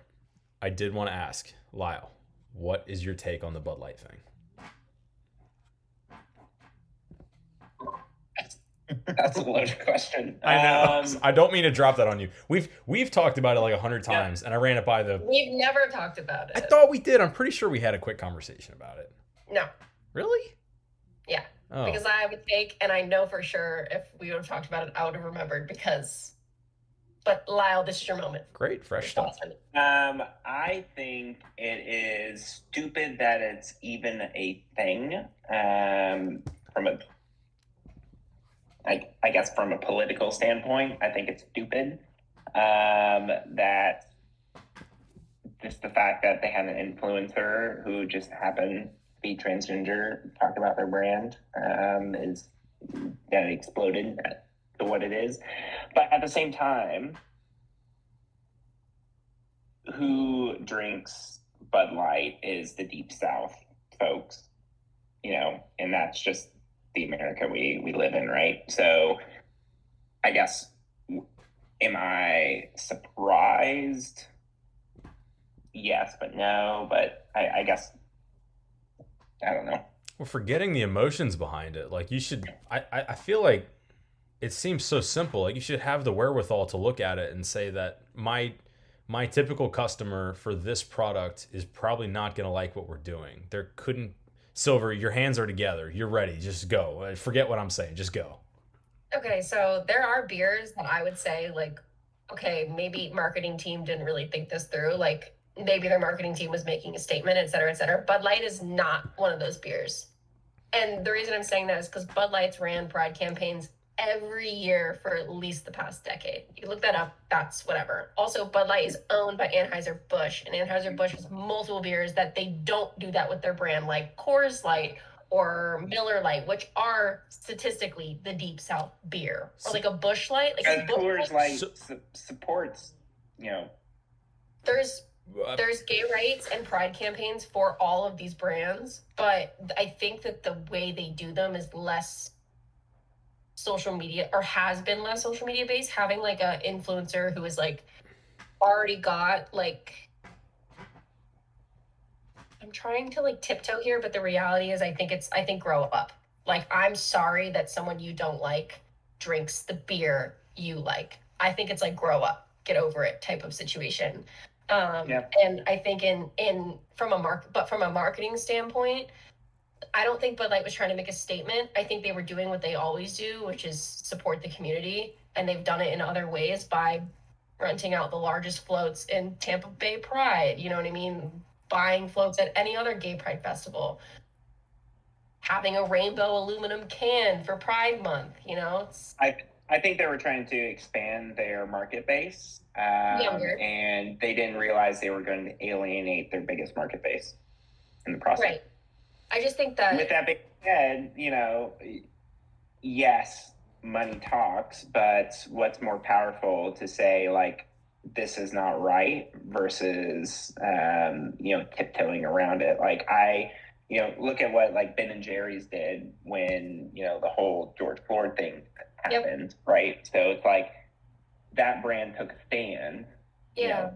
I did want to ask, Lyle, what is your take on the Bud Light thing? That's a loaded question. I know. I don't mean to drop that on you. We've talked about it like 100 times, and I ran it by the... We've never talked about it. I thought we did. I'm pretty sure we had a quick conversation about it. No. Really? Yeah. Oh. Because I would take, and I know for sure if we would have talked about it, I would have remembered because... But Lyle, this is your moment. Great, fresh thoughts. I think it is stupid that it's even a thing. From a political standpoint, I think it's stupid that just the fact that they had an influencer who just happened to be transgender talk about their brand is that it exploded. What it is, but at the same time, who drinks Bud Light is the Deep South folks, you know, and that's just the America we live in, right? So I guess, am I surprised? Yes, but no, but I guess, I don't know. Well, forgetting the emotions behind it, like you should, I feel like it seems so simple. Like you should have the wherewithal to look at it and say that my typical customer for this product is probably not going to like what we're doing. There couldn't... Silver, your hands are together. You're ready. Just go. Forget what I'm saying. Just go. Okay, so there are beers that I would say like, okay, maybe marketing team didn't really think this through. Like maybe their marketing team was making a statement, et cetera, et cetera. Bud Light is not one of those beers. And the reason I'm saying that is because Bud Light's ran pride campaigns every year for at least the past decade. You look that up, that's whatever. Also, Bud Light is owned by Anheuser-Busch, and Anheuser-Busch has multiple beers that they don't do that with their brand, like Coors Light or Miller Light, which are statistically the Deep South beer. Or like a Busch Light. Like and Coors Light supports, you know. There's gay rights and pride campaigns for all of these brands, but I think that the way they do them is less social media, or has been less social media based. Having like a influencer who is like already got like, I'm trying to like tiptoe here, but the reality is I think grow up. Like I'm sorry that someone you don't like drinks the beer you like. I think it's like grow up. get over it type of situation. And I think from a marketing standpoint, I don't think Bud Light was trying to make a statement. I think they were doing what they always do, which is support the community. And they've done it in other ways by renting out the largest floats in Tampa Bay Pride. You know what I mean? Buying floats at any other gay pride festival. Having a rainbow aluminum can for Pride Month. You know, I think they were trying to expand their market base, and they didn't realize they were going to alienate their biggest market base in the process. Right. I just think that... With that being said, you know, yes, money talks, but what's more powerful to say, like, this is not right versus, you know, tiptoeing around it. Like, you know, look at what, like, Ben and Jerry's did when, you know, the whole George Floyd thing happened, right? So it's like that brand took a stand. Yeah. You know,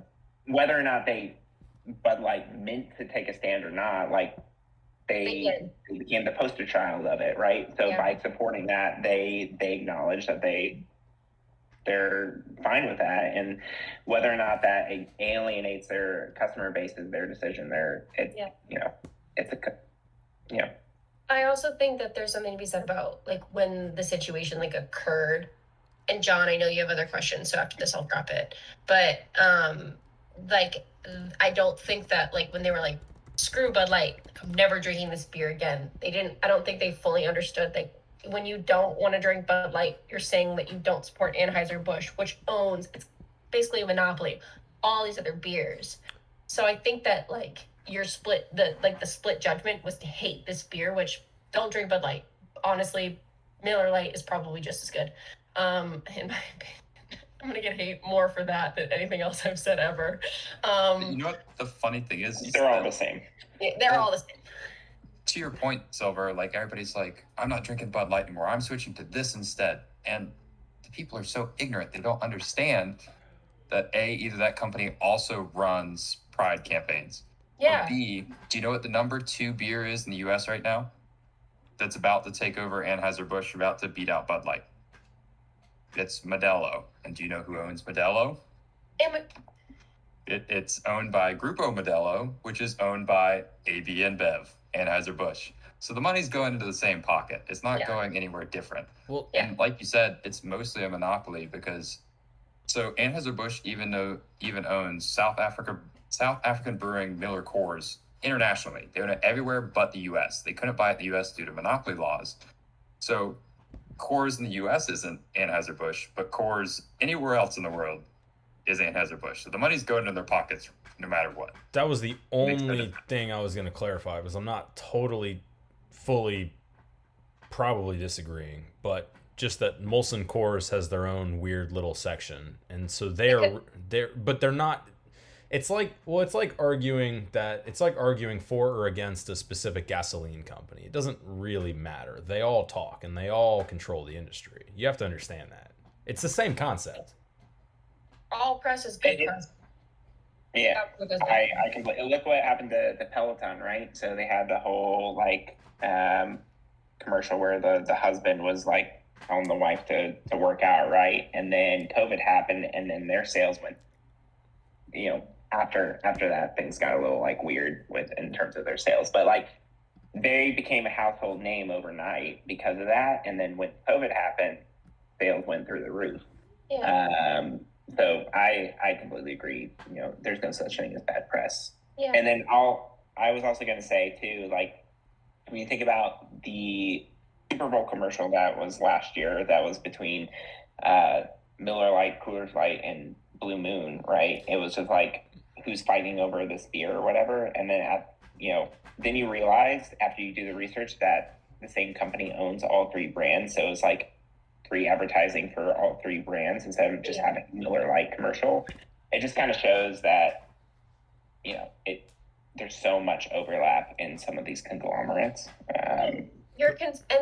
whether or not Bud Light meant to take a stand or not, like, they became the poster child of it, right? So by supporting that, they acknowledge that they're fine with that, and whether or not that alienates their customer base is their decision. I also think that there's something to be said about, like, when the situation, like, occurred. And John, I know you have other questions, so after this I'll drop it. But like, I don't think that, like, when they were like, screw Bud Light, I'm never drinking this beer again. I don't think they fully understood that when you don't want to drink Bud Light, you're saying that you don't support Anheuser-Busch, which owns, it's basically a monopoly, all these other beers. So I think that, like, the split judgment was to hate this beer, which, don't drink Bud Light. Honestly, Miller Lite is probably just as good. In my opinion. I'm gonna get hate more for that than anything else I've said ever. You know what the funny thing is? They're all the same. Yeah, they're all the same. To your point, Silver, like, everybody's like, I'm not drinking Bud Light anymore. I'm switching to this instead. And the people are so ignorant, they don't understand that A, either that company also runs Pride campaigns. Yeah. Or B, do you know what the number 2 beer is in the U.S. right now? That's about to take over Anheuser-Busch, about to beat out Bud Light. It's Modelo. And do you know who owns Modelo? It's owned by Grupo Modelo, which is owned by AB InBev, Anheuser-Busch. So the money's going into the same pocket. It's not going anywhere different. Well, and like you said, it's mostly a monopoly because... So Anheuser-Busch even owns South African brewing Miller Coors internationally. They own it everywhere but the U.S. They couldn't buy it in the U.S. due to monopoly laws. So... Coors in the U.S. isn't Anheuser-Busch, but Coors anywhere else in the world is Anheuser-Busch. So the money's going in their pockets no matter what. That was the only thing I was going to clarify, was I'm not totally, fully, probably disagreeing, but just that Molson Coors has their own weird little section. And so they're not... It's like arguing for or against a specific gasoline company. It doesn't really matter. They all talk and they all control the industry. You have to understand that. It's the same concept. All press is good press. Yeah. I completely look what happened to the Peloton, right? So they had the whole, like, commercial where the husband was, like, telling the wife to work out, right? And then COVID happened, and then their sales went, you know, after that, things got a little, like, weird with in terms of their sales, but, like, they became a household name overnight because of that. And then when COVID happened, sales went through the roof. Yeah. So I completely agree. You know, there's no such thing as bad press. Yeah. And then I was also going to say too, like, when you think about the Super Bowl commercial that was last year, that was between Miller Lite, Coors Light, and Blue Moon, right? It was just like, who's fighting over this beer or whatever. And then then you realize after you do the research that the same company owns all 3 brands. So it's like free advertising for all 3 brands instead of just having Miller Lite commercial. It just kind of shows that, you know, there's so much overlap in some of these conglomerates. And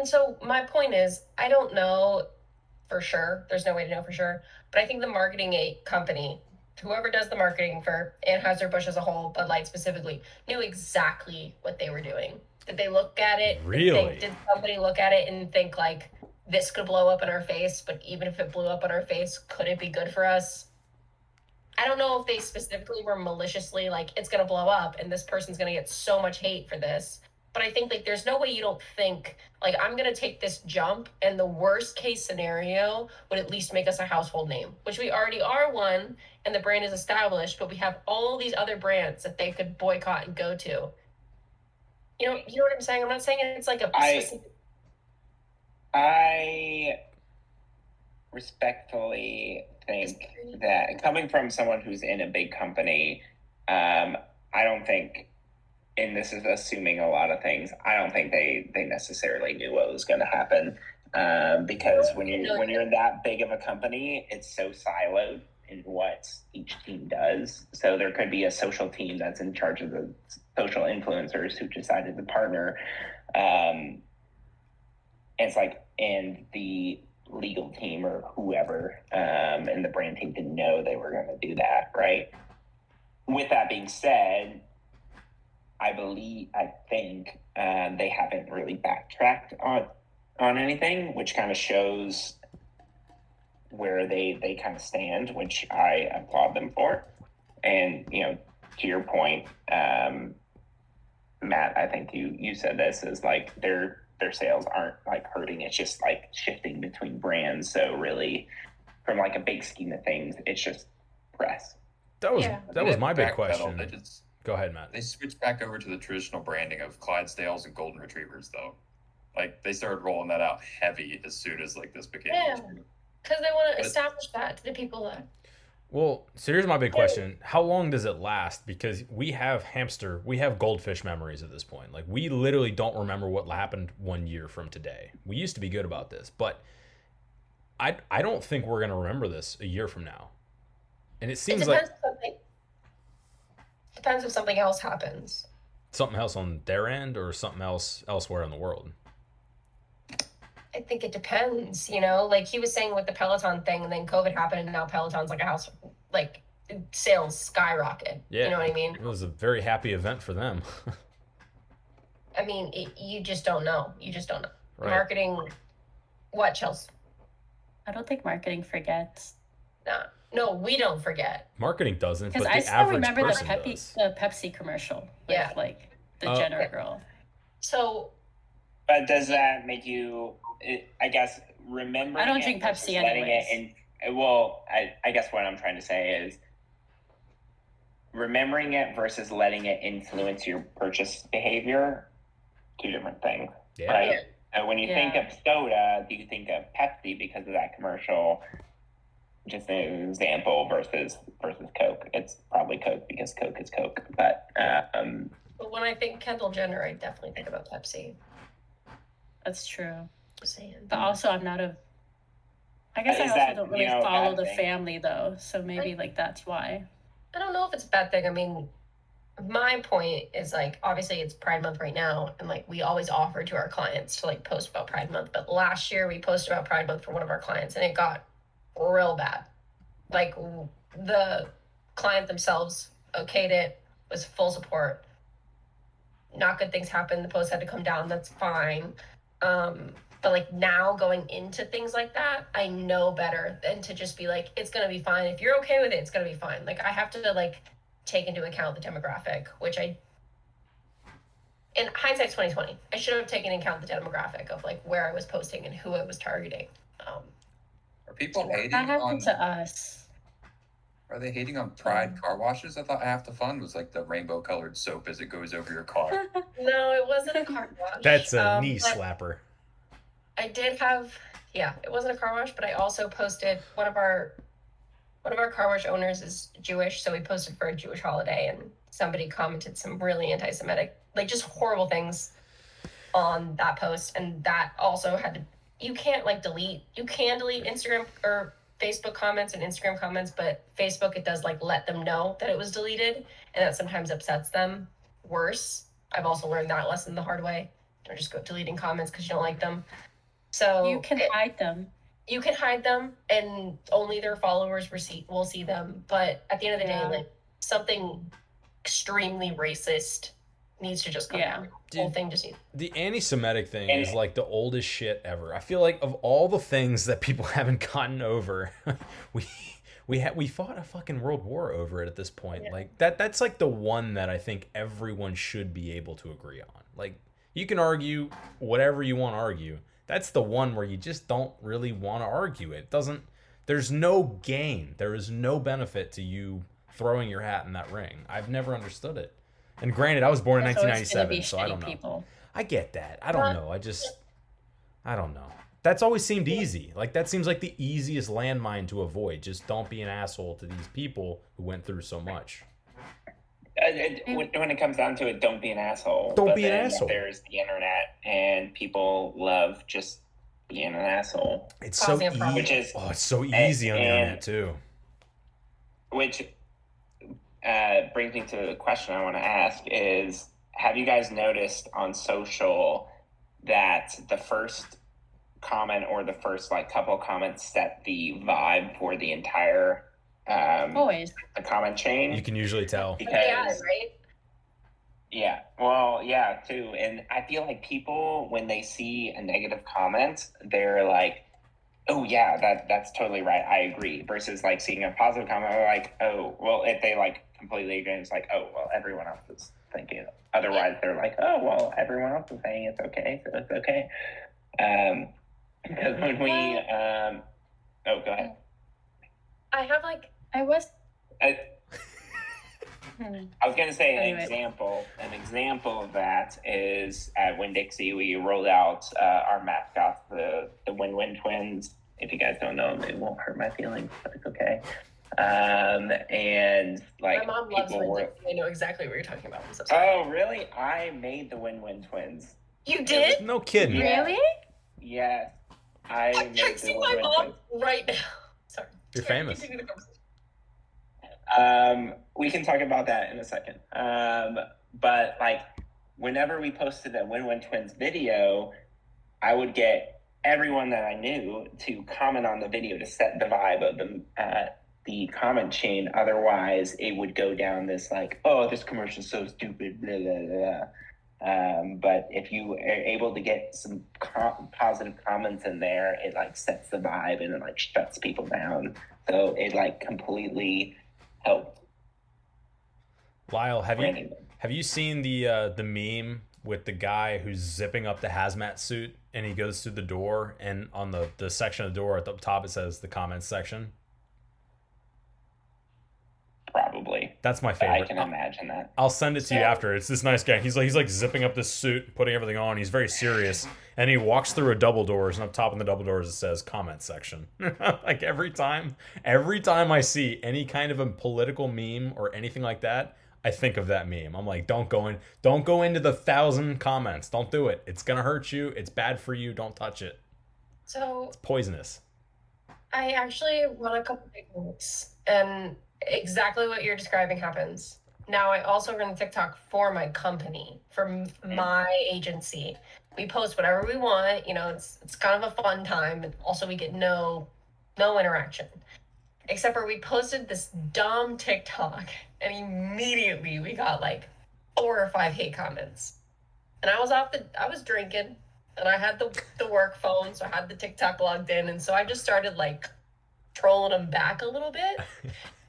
so my point is, I don't know for sure. There's no way to know for sure. But I think the marketing company, whoever does the marketing for Anheuser-Busch as a whole, Bud Light specifically, knew exactly what they were doing. Did they look at it? Really? Did somebody look at it and think, like, this could blow up in our face, but even if it blew up in our face, could it be good for us? I don't know if they specifically were maliciously like, it's going to blow up and this person's going to get so much hate for this. But I think like there's no way you don't think like, I'm going to take this jump and the worst case scenario would at least make us a household name, which we already are one and the brand is established, but we have all these other brands that they could boycott and go to. You know what I'm saying? I'm not saying it's like a specific... I respectfully think that coming from someone who's in a big company, I don't think, and this is assuming a lot of things, I don't think they necessarily knew what was going to happen, because when you're in that big of a company, it's so siloed in what each team does. So there could be a social team that's in charge of the social influencers who decided to partner. It's like, and the legal team or whoever, and the brand team didn't know they were going to do that, right? With that being said, I think they haven't really backtracked on anything, which kind of shows where they kind of stand, which I applaud them for. And, to your point, Matt, I think you said this is like, their sales aren't like hurting. It's just like shifting between brands. So really from like a big scheme of things, it's just press. That was my big question. Go ahead, Matt. They switched back over to the traditional branding of Clydesdales and Golden Retrievers though. Like they started rolling that out heavy as soon as like this became. Yeah. Because they want to establish that to the people that. Well, so here's my big question. How long does it last? Because we have goldfish memories at this point. Like we literally don't remember what happened 1 year from today. We used to be good about this, but I don't think we're going to remember this a year from now. And it seems like depends if something else happens. Something else on their end or something else elsewhere in the world. I think it depends, like he was saying with the Peloton thing and then COVID happened and now Peloton's like a house, like sales skyrocket. Yeah. You know what I mean? It was a very happy event for them. I mean, you just don't know. Right. Marketing, what, Chelsea? I don't think marketing forgets. No, we don't forget. Marketing doesn't, but the average person does. Because I still remember the Pepsi commercial with like the Jenner girl. So... But does that make you, I guess, remembering? I don't drink Pepsi anyways. Well, I guess what I'm trying to say is remembering it versus letting it influence your purchase behavior, two different things, right? So when you think of soda, do you think of Pepsi because of that commercial? Just an example versus Coke. It's probably Coke because Coke is Coke. But when I think Kendall Jenner, I definitely think about Pepsi. That's true. But also I'm not a, I guess I also don't really follow the family though. So maybe like that's why. I don't know if it's a bad thing. I mean, my point is like, obviously it's Pride Month right now. And like, we always offer to our clients to like post about Pride Month. But last year we posted about Pride Month for one of our clients and it got real bad. Like the client themselves okayed it, was full support. Not good things happened. The post had to come down. That's fine. But like now going into things like that, I know better than to just be like, it's going to be fine. If you're okay with it, it's going to be fine. Like I have to like take into account the demographic, which in hindsight 2020, I should have taken into account the demographic of like where I was posting and who I was targeting. Are people hating that happened to us? Are they hating on Pride car washes? I thought half the fun was like the rainbow colored soap as it goes over your car. No, it wasn't a car wash. That's a knee slapper. I did have, it wasn't a car wash, but I also posted one of our car wash owners is Jewish. So we posted for a Jewish holiday and somebody commented some really anti-Semitic, like just horrible things on that post. And that also had to, you can't like delete, you can delete Instagram or Facebook comments and Instagram comments, but Facebook, it does like let them know that it was deleted and that sometimes upsets them worse. I've also learned that lesson the hard way. Don't just go deleting comments because you don't like them. So you can hide them. You can hide them and only their followers will see them. But at the end of the day, like something extremely racist needs to just come out. The whole thing just needs. The anti-Semitic thing is like the oldest shit ever. I feel like of all the things that people haven't gotten over, we we fought a fucking world war over it at this point. Yeah. Like that's like the one that I think everyone should be able to agree on. Like you can argue whatever you want to argue. That's the one where you just don't really want to argue. It doesn't, there's no gain. There is no benefit to you throwing your hat in that ring. I've never understood it. And granted, I was born in 1997, so I don't know. People. I get that. I don't know. I don't know. That's always seemed easy. Like that seems like the easiest landmine to avoid. Just don't be an asshole to these people who went through so much. When it comes down to it, don't be an asshole. Don't be an asshole. There's the internet, and people love just being an asshole. It's so easy. It's so easy on the internet too. Which brings me to the question I want to ask is: have you guys noticed on social that the first comment or the first like couple comments set the vibe for the entire always the comment chain? You can usually tell because right? Yeah, well, yeah, too. And I feel like people when they see a negative comment, they're like, "Oh yeah, that's totally right. I agree." Versus like seeing a positive comment, they're like, "Oh well," if they like completely agree, it's like, "Oh well, everyone else is thinking it." Otherwise, they're like, "Oh well, everyone else is saying it's okay, so it's okay." Because when we oh, go ahead. I was going to say an example of that is at Winn-Dixie, we rolled out our mascot, the Winn-Win Twins. If you guys don't know them, it won't hurt my feelings, but it's okay. And like my mom loves Winn-Dixie. I know exactly what you're talking about. So oh, really? I made the Winn-Win Twins. You did? No kidding. Really? Yes. I'm texting my mom right now. Sorry. You're famous. We can talk about that in a second. But like whenever we posted a Win-Win Twins video, I would get everyone that I knew to comment on the video to set the vibe of the comment chain. Otherwise, it would go down this like, "Oh, this commercial is so stupid." Blah, blah, blah. But if you are able to get some positive comments in there, it like sets the vibe and it like shuts people down. So it like completely helped. Lyle, have you seen the meme with the guy who's zipping up the hazmat suit and he goes through the door and on the section of the door at the top, it says the comments section? Probably. That's my favorite. I can imagine that. I'll send it to you after. It's this nice guy. He's like zipping up this suit, putting everything on. He's very serious. And he walks through a double doors, and up top in the double doors it says comment section. Like every time I see any kind of a political meme or anything like that, I think of that meme. I'm like, don't go into the 1,000 comments. Don't do it. It's gonna hurt you. It's bad for you. Don't touch it. So it's poisonous. I actually run a couple picnics and exactly what you're describing happens. Now I also run TikTok for my company, for my agency. We post whatever we want. You know, it's kind of a fun time. And also we get no interaction. Except for we posted this dumb TikTok and immediately we got like 4 or 5 hate comments. And I was drinking and I had the work phone. So I had the TikTok logged in. And so I just started like trolling them back a little bit.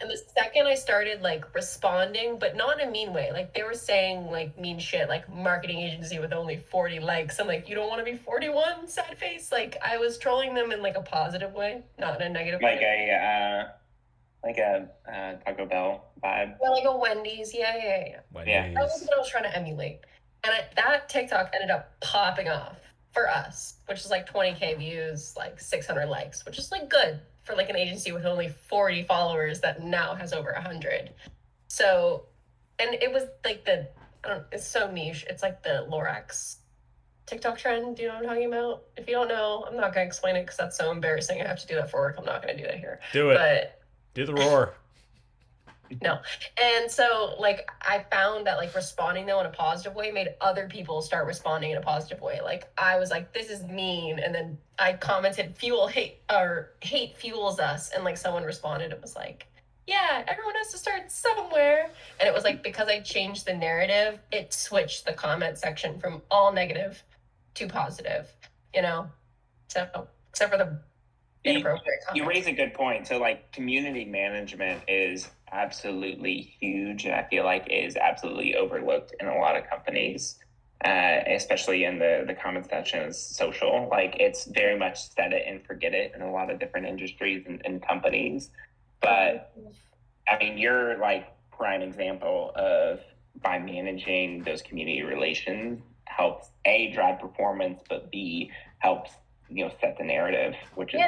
And the second I started like responding, but not in a mean way, like they were saying like mean shit, like marketing agency with only 40 likes. I'm like, you don't want to be 41, sad face. Like I was trolling them in like a positive way, not in a negative way. Like a Taco Bell vibe. Yeah, like a Wendy's. Yeah. Wendy's. That was what I was trying to emulate. And that TikTok ended up popping off for us, which is like 20K views, like 600 likes, which is like good for like an agency with only 40 followers that now has over 100. So, and it was like it's so niche. It's like the Lorax TikTok trend. Do you know what I'm talking about? If you don't know, I'm not gonna explain it because that's so embarrassing. I have to do that for work. I'm not gonna do that here. Do it. But do the roar. No. And so like I found that like responding though in a positive way made other people start responding in a positive way. Like I was like, this is mean, and then I commented hate fuels us, and like someone responded and was like, yeah, everyone has to start somewhere. And it was like because I changed the narrative, it switched the comment section from all negative to positive, you know? So except for the inappropriate comments. You raise a good point. So like community management is absolutely huge. And I feel like it is absolutely overlooked in a lot of companies, especially in the comment section is social. Like it's very much set it and forget it in a lot of different industries and companies. But I mean, you're like prime example of by managing those community relations helps A, drive performance, but B, helps, you know, set the narrative, which is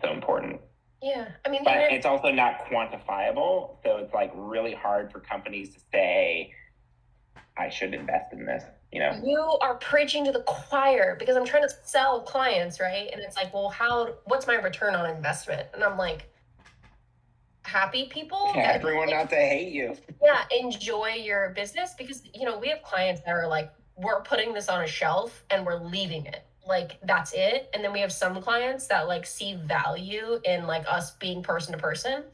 so important. Yeah. I mean, but it's also not quantifiable. So it's like really hard for companies to say, I should invest in this, you know? You are preaching to the choir because I'm trying to sell clients, right? And it's like, well, what's my return on investment? And I'm like, happy people. Yeah, everyone not to hate you. Yeah, enjoy your business because, you know, we have clients that are like, we're putting this on a shelf and we're leaving it. Like, that's it. And then we have some clients that like see value in like us being person to person.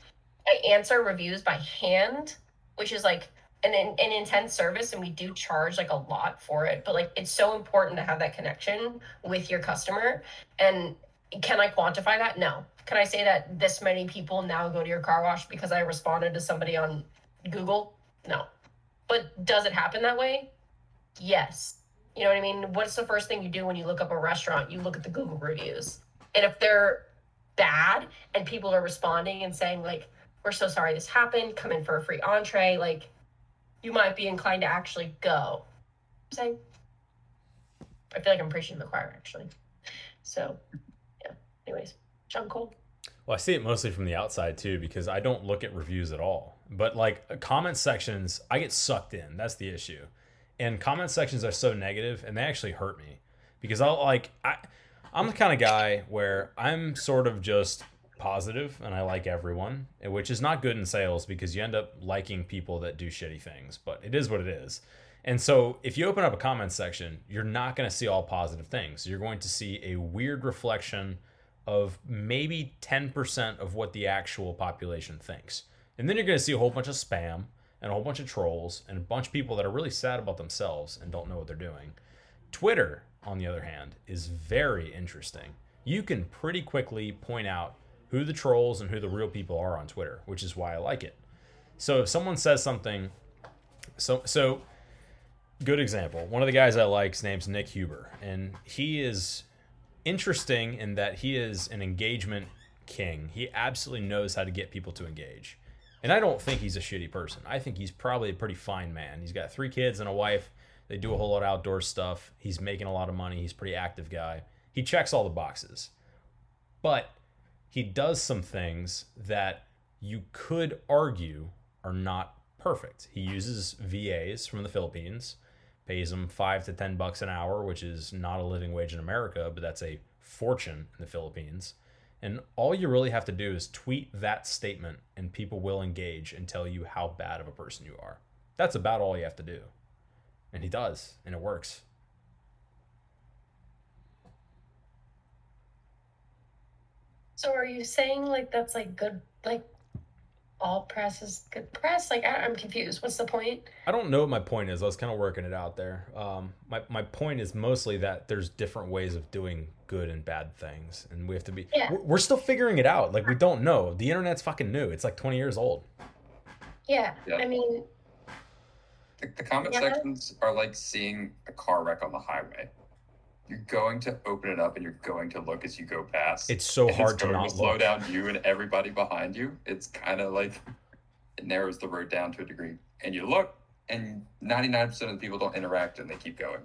I answer reviews by hand, which is like an intense service, and we do charge like a lot for it, but like it's so important to have that connection with your customer. And can I quantify that? No. Can I say that this many people now go to your car wash because I responded to somebody on Google? No. But does it happen that way? Yes. You know what I mean? What's the first thing you do when you look up a restaurant? You look at the Google reviews. And if they're bad and people are responding and saying like, we're so sorry this happened, come in for a free entree, like you might be inclined to actually go. I'm saying, I feel like I'm preaching to the choir actually. So yeah, anyways, John Cole. Well, I see it mostly from the outside too, because I don't look at reviews at all, but like comment sections, I get sucked in. That's the issue. And comment sections are so negative, and they actually hurt me because I'm the kind of guy where I'm sort of just positive and I like everyone, which is not good in sales because you end up liking people that do shitty things, but it is what it is. And so if you open up a comment section, you're not going to see all positive things. You're going to see a weird reflection of maybe 10% of what the actual population thinks. And then you're going to see a whole bunch of spam and a whole bunch of trolls and a bunch of people that are really sad about themselves and don't know what they're doing. Twitter, on the other hand, is very interesting. You can pretty quickly point out who the trolls and who the real people are on Twitter, which is why I like it. So if someone says something, so good example, one of the guys I like, his name's Nick Huber, and he is interesting in that he is an engagement king. He absolutely knows how to get people to engage. And I don't think he's a shitty person. I think he's probably a pretty fine man. He's got 3 kids and a wife. They do a whole lot of outdoor stuff. He's making a lot of money. He's a pretty active guy. He checks all the boxes. But he does some things that you could argue are not perfect. He uses VAs from the Philippines, pays them $5 to $10 an hour, which is not a living wage in America, but that's a fortune in the Philippines. And all you really have to do is tweet that statement and people will engage and tell you how bad of a person you are. That's about all you have to do. And he does, and it works. So are you saying like that's like good, like all press is good press? Like I'm confused. What's the point? I don't know what my point is. I was kind of working it out there. My point is mostly that there's different ways of doing good and bad things, and we have to be we're still figuring it out. Like we don't know. The internet's fucking new. It's like 20 years old. Yeah. I mean the comment sections are like seeing a car wreck on the highway. You're going to open it up and you're going to look as you go past. It's so hard to not slow down you and everybody behind you. It's kind of like it narrows the road down to a degree, and you look and 99% of the people don't interact and they keep going.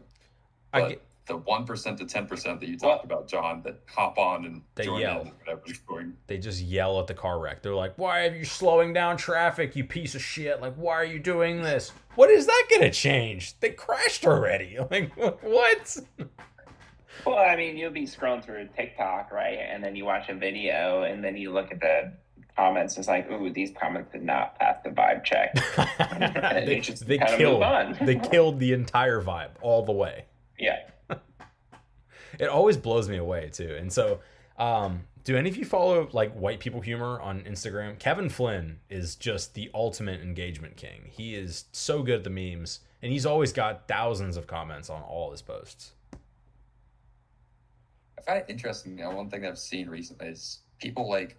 The 1% to 10% that you talked about, John, that hop on and they join in, whatever's going. They just yell at the car wreck. They're like, "Why are you slowing down traffic, you piece of shit? Like, why are you doing this? What is that going to change? They crashed already. Like, what?" Well, I mean, you'll be scrolling through TikTok, right? And then you watch a video, and then you look at the comments. It's like, "Ooh, these comments did not pass the vibe check." They killed. They killed the entire vibe all the way. Yeah. It always blows me away too. And so, do any of you follow like white people humor on Instagram? Kevin Flynn is just the ultimate engagement king. He is so good at the memes, and he's always got thousands of comments on all his posts. I find it interesting. You know, one thing that I've seen recently is people like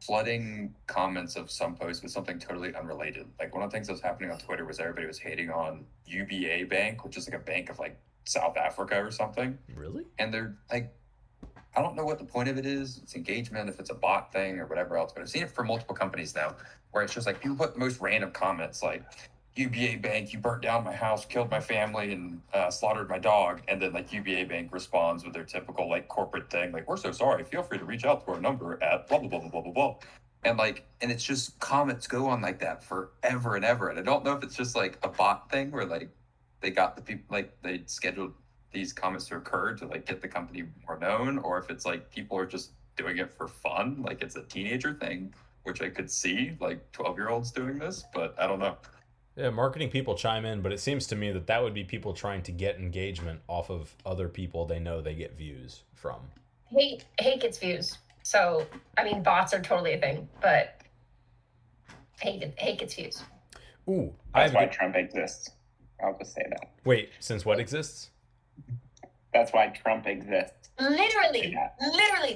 flooding comments of some posts with something totally unrelated. Like one of the things that was happening on Twitter was everybody was hating on UBA Bank, which is like a bank of like South Africa or something. Really? And they're like, I don't know what the point of it is. It's engagement, if it's a bot thing or whatever else. But I've seen it for multiple companies now where it's just like people put the most random comments like, UBA Bank, you burnt down my house, killed my family, and slaughtered my dog. And then like UBA Bank responds with their typical like corporate thing, like, we're so sorry, feel free to reach out to our number at blah, blah, blah, blah, blah, blah, blah. And like, and it's just comments go on like that forever and ever. And I don't know if it's just like a bot thing where like they got the people, like they scheduled these comments to occur to like get the company more known, or if it's like people are just doing it for fun, like it's a teenager thing, which I could see like 12-year-olds doing this, but I don't know. Yeah, marketing people chime in, but it seems to me that that would be people trying to get engagement off of other people they know they get views from. Hate gets views. So, I mean, bots are totally a thing, but hate gets views. Ooh. That's why Trump exists. I'll just say that. Wait, since what exists? That's why Trump exists. Literally.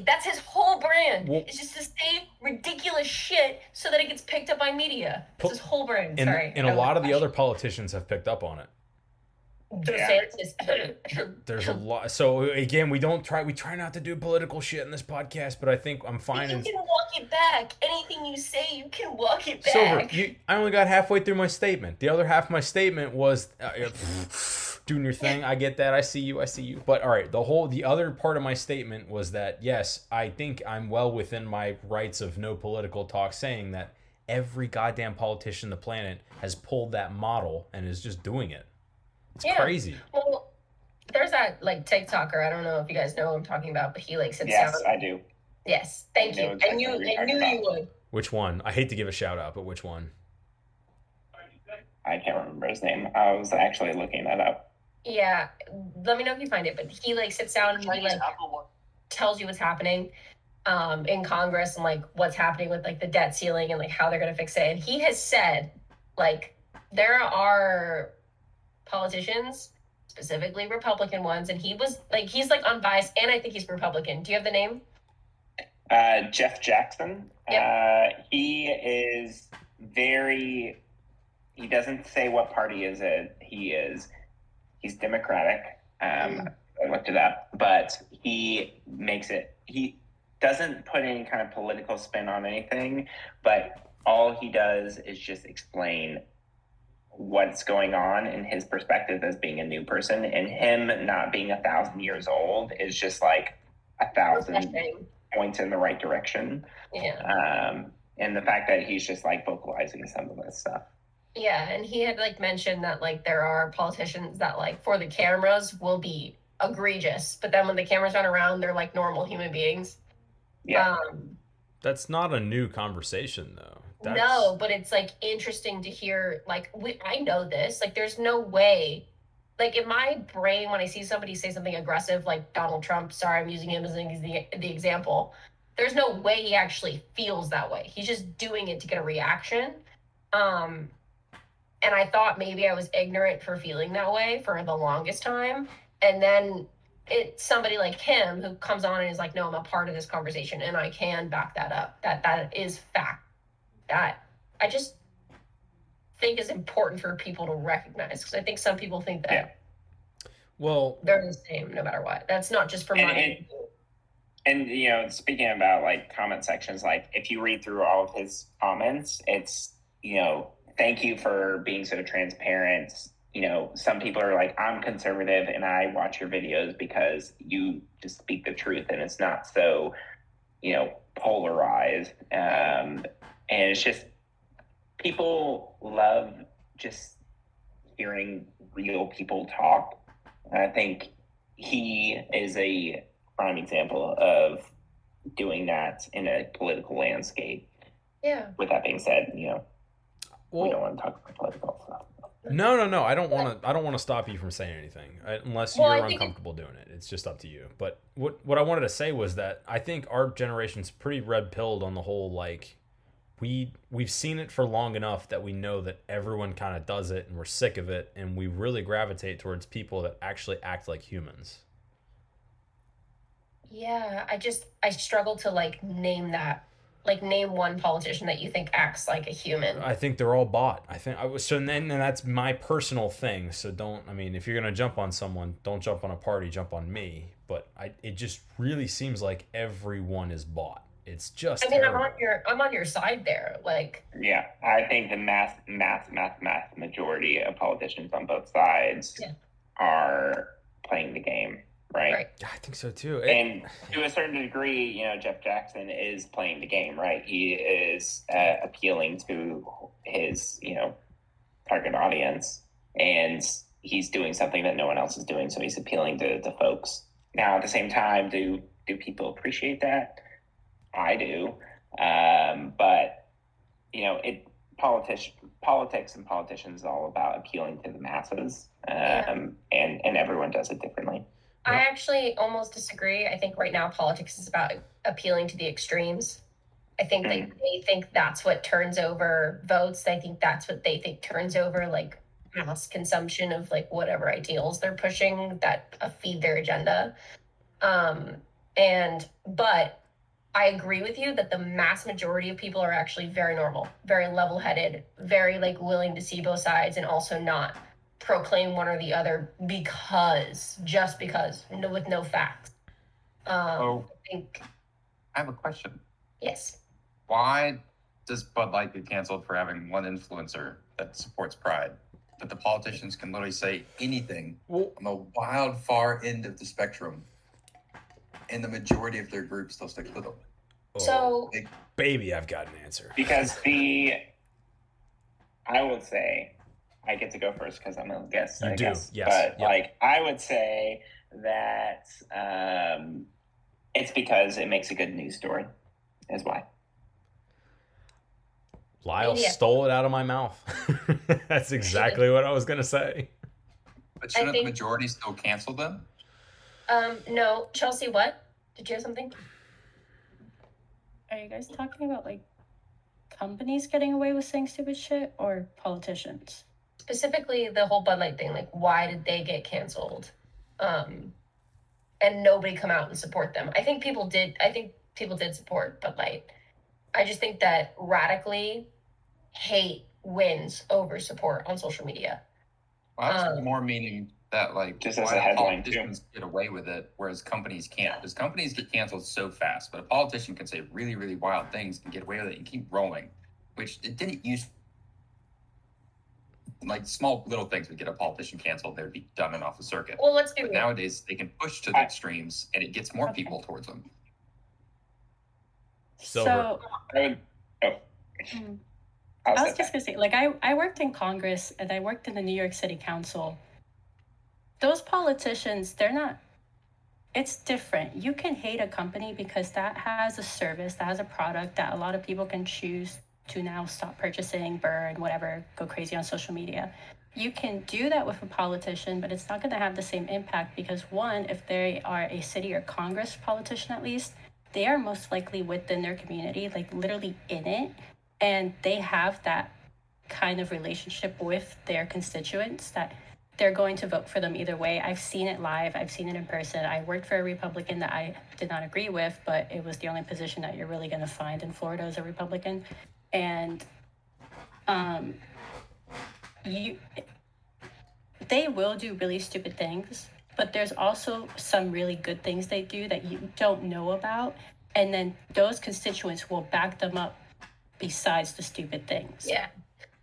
That's his whole brand. Well, it's just the same ridiculous shit so that it gets picked up by media. It's his whole brand. And, sorry. And a lot of the other politicians have picked up on it. Yeah. There's a lot. So again, we try not to do political shit in this podcast, but I think I'm fine. You can walk it back. Anything you say, you can walk it back. Silver, I only got halfway through my statement. The other half of my statement was doing your thing. I get that. I see you. But all right, the other part of my statement was that, yes, I think I'm well within my rights of no political talk saying that every goddamn politician on the planet has pulled that model and is just doing it. It's crazy. Well, there's that like TikToker. I don't know if you guys know what I'm talking about, but he like sits down. Yes, I do. Yes, thank you. I knew you would. Which one? I hate to give a shout out, but which one? I can't remember his name. I was actually looking that up. Yeah, let me know if you find it. But he like sits down and he like tells you what's happening in Congress and like what's happening with like the debt ceiling and like how they're gonna fix it. And he has said like there are politicians, specifically Republican ones, and he was like, he's like unbiased, and I think he's Republican. Do you have the name? Jeff Jackson. Yep. He is very. He doesn't say what party is it. He is. He's Democratic. I looked it up, but he makes it. He doesn't put any kind of political spin on anything, but all he does is just explain what's going on in his perspective as being a new person, and him not being 1,000 years old is just like 1,000 points in the right direction. Yeah. And the fact that he's just like vocalizing some of this stuff. Yeah. And he had like mentioned that like there are politicians that like for the cameras will be egregious, but then when the cameras aren't around, they're like normal human beings. Yeah. That's not a new conversation though. No, but it's like interesting to hear. Like, I know this. Like, there's no way. Like, in my brain, when I see somebody say something aggressive, like Donald Trump, sorry, I'm using him as the example, there's no way he actually feels that way. He's just doing it to get a reaction. And I thought maybe I was ignorant for feeling that way for the longest time. And then it's somebody like him who comes on and is like, no, I'm a part of this conversation, and I can back that up. That is fact. That I just think is important for people to recognize, because I think some people think that well they're the same no matter what. That's not just for money. And you know, speaking about like comment sections, like if you read through all of his comments, it's, you know, thank you for being so transparent. You know, some people are like, I'm conservative and I watch your videos because you just speak the truth and it's not so, you know, polarized. And it's just, people love just hearing real people talk. And I think he is a prime example of doing that in a political landscape. Yeah. With that being said, you know, we don't want to talk about political stuff. No. I don't want to stop you from saying anything unless you're uncomfortable doing it. It's just up to you. But what I wanted to say was that I think our generation's pretty red-pilled on the whole, like, we've seen it for long enough that we know that everyone kind of does it and we're sick of it, and we really gravitate towards people that actually act like humans. Yeah, I struggle to name that. Name one politician that you think acts like a human. I think they're all bought. And that's my personal thing. So if you're going to jump on someone, don't jump on a party, jump on me. But it just really seems like everyone is bought. It's just, terrible. I'm on your side there. Yeah, I think the mass majority of politicians on both sides are playing the game. Right. Yeah, I think so too. And to a certain degree, Jeff Jackson is playing the game, right? He is appealing to his, target audience, and he's doing something that no one else is doing. So he's appealing to the folks. Now, at the same time, do people appreciate that? I do. But politics and politicians is all about appealing to the masses, and everyone does it differently. I actually almost disagree. I think right now politics is about appealing to the extremes. I think they think that's what turns over votes. I think that's what they think turns over mass consumption of whatever ideals they're pushing that feed their agenda. But I agree with you that the mass majority of people are actually very normal, very level-headed, very willing to see both sides, and also not proclaim one or the other because with no facts. I have a question. Yes. Why does Bud Light get canceled for having one influencer that supports Pride, that the politicians can literally say anything on the wild far end of the spectrum, and the majority of their groups still stick with them? I've got an answer. Because I would say, I get to go first because I'm a guest. I guess. Yes. But I would say that it's because it makes a good news story, is why. Lyle stole it out of my mouth. That's exactly what I was going to say. But shouldn't the majority still cancel them? No. Chelsea, what? Did you have something? Are you guys talking about companies getting away with saying stupid shit or politicians? Specifically the whole Bud Light thing, why did they get canceled? And nobody come out and support them. I think people did support Bud Light. I just think that radically hate wins over support on social media. Well, that's more meaning that just as a headline, politicians get away with it, whereas companies can't. Because companies get canceled so fast, but a politician can say really, really wild things and get away with it and keep rolling, which it didn't use. Small little things would get a politician canceled. They'd be done and off the circuit. Well, let's be real. Nowadays, they can push to the extremes, and it gets more people towards them. So, I was just going to say, I worked in Congress, and I worked in the New York City Council. Those politicians, they're not... It's different. You can hate a company because that has a service, that has a product that a lot of people can choose to now stop purchasing, burn, whatever, go crazy on social media. You can do that with a politician, but it's not going to have the same impact because, one, if they are a city or Congress politician, at least, they are most likely within their community, literally in it, and they have that kind of relationship with their constituents that they're going to vote for them either way. I've seen it live. I've seen it in person. I worked for a Republican that I did not agree with, but it was the only position that you're really going to find in Florida as a Republican. And they will do really stupid things, but there's also some really good things they do that you don't know about. And then those constituents will back them up besides the stupid things. Yeah.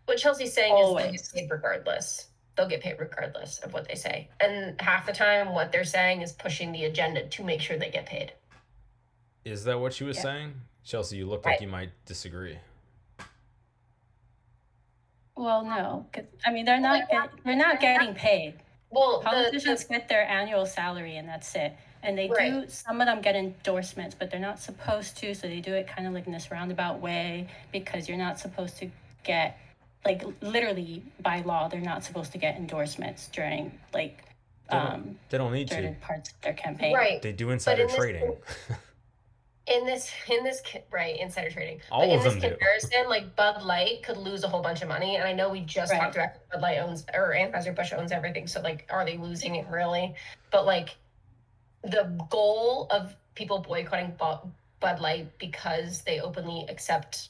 What Chelsea's saying is they'll get paid regardless. They'll get paid regardless of what they say. And half the time what they're saying is pushing the agenda to make sure they get paid. Is that what she was saying? Chelsea, you look like you might disagree. Well, no. They're not getting paid. Well, politicians get their annual salary and that's it. And they do, some of them get endorsements, but they're not supposed to. So they do it kind of in this roundabout way because you're not supposed to get, literally by law, they're not supposed to get endorsements during, They don't need to. Certain parts of their campaign. Right. They do insider trading. Insider trading. All of them in this comparison, Bud Light could lose a whole bunch of money, and I know we just talked about Bud Light Anheuser-Busch owns everything. So, are they losing it really? But the goal of people boycotting Bud Light because they openly accept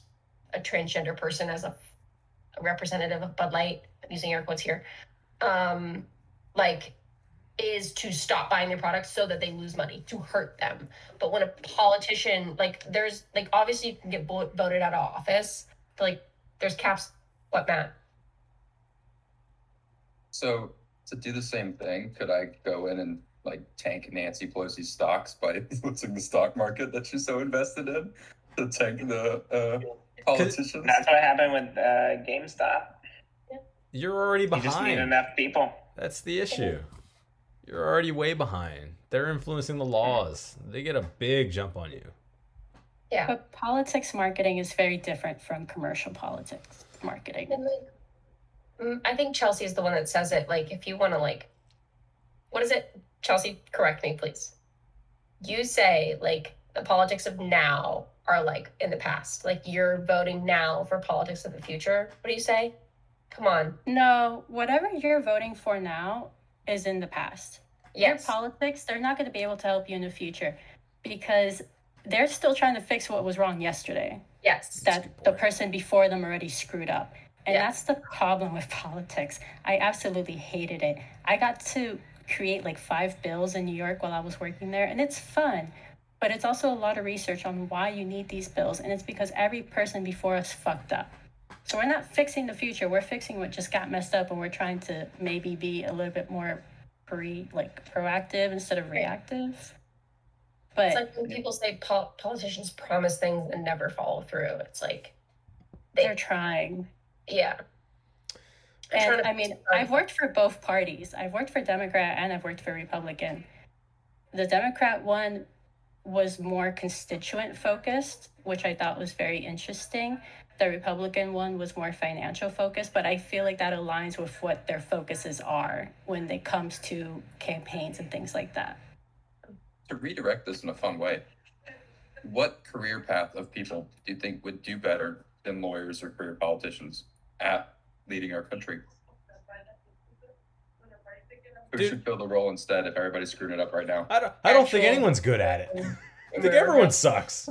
a transgender person as a representative of Bud Light, I'm using air quotes here, like, is to stop buying their products so that they lose money, to hurt them. But when a politician, like, there's, like, obviously you can get voted out of office, but, like, there's caps. What, Matt? So, to do the same thing, could I go in and, like, tank Nancy Pelosi's stocks by influencing the stock market that she's so invested in? To tank the politicians? That's what happened with GameStop. You're already behind. You just need enough people. That's the issue. You're already way behind. They're influencing the laws. They get a big jump on you. Yeah. But politics marketing is very different from commercial politics marketing. And like, I think Chelsea is the one that says it. Like, if you want to, like, what is it? Chelsea, correct me, please. You say, like, the politics of now are, like, in the past. Like, you're voting now for politics of the future. What do you say? Come on. No, whatever you're voting for now is in the past. Yes. Their politics, they're not going to be able to help you in the future because they're still trying to fix what was wrong yesterday. Yes. That the person before them already screwed up. And yes, that's the problem with politics. I absolutely hated it. I got to create like 5 bills in New York while I was working there, and it's fun, but it's also a lot of research on why you need these bills, and it's because every person before us fucked up. So we're not fixing the future. We're fixing what just got messed up, and we're trying to maybe be a little bit more proactive instead of reactive. But it's like when people say politicians promise things and never follow through. It's like they're trying. Yeah. And I mean, I've worked for both parties. I've worked for Democrat and I've worked for Republican. The Democrat one was more constituent focused, which I thought was very interesting. The Republican one was more financial focused, but I feel like that aligns with what their focuses are when it comes to campaigns and things like that. To redirect this in a fun way, what career path of people do you think would do better than lawyers or career politicians at leading our country? Who should fill the role instead if everybody's screwing it up right now? I don't think anyone's good at it. I think everyone sucks.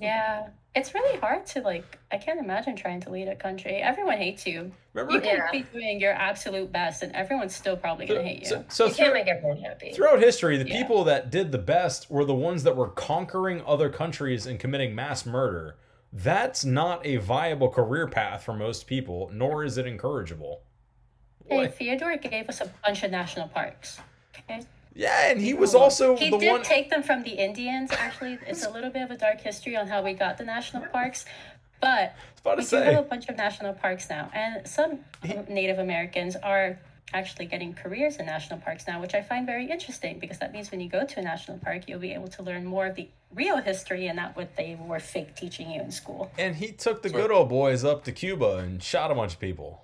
Yeah. It's really hard to, like, I can't imagine trying to lead a country. Everyone hates you. Remember, you can be doing your absolute best, and everyone's still probably going to hate you. So you can't make everyone happy. Throughout history, the people that did the best were the ones that were conquering other countries and committing mass murder. That's not a viable career path for most people, nor is it encourageable. Hey, like, Theodore gave us a bunch of national parks. Okay. Yeah, and he was also the one... He did take them from the Indians, actually. It's a little bit of a dark history on how we got the national parks, but we do have a bunch of national parks now. And some Native Americans are actually getting careers in national parks now, which I find very interesting, because that means when you go to a national park, you'll be able to learn more of the real history and not what they were fake teaching you in school. And he took the good old boys up to Cuba and shot a bunch of people.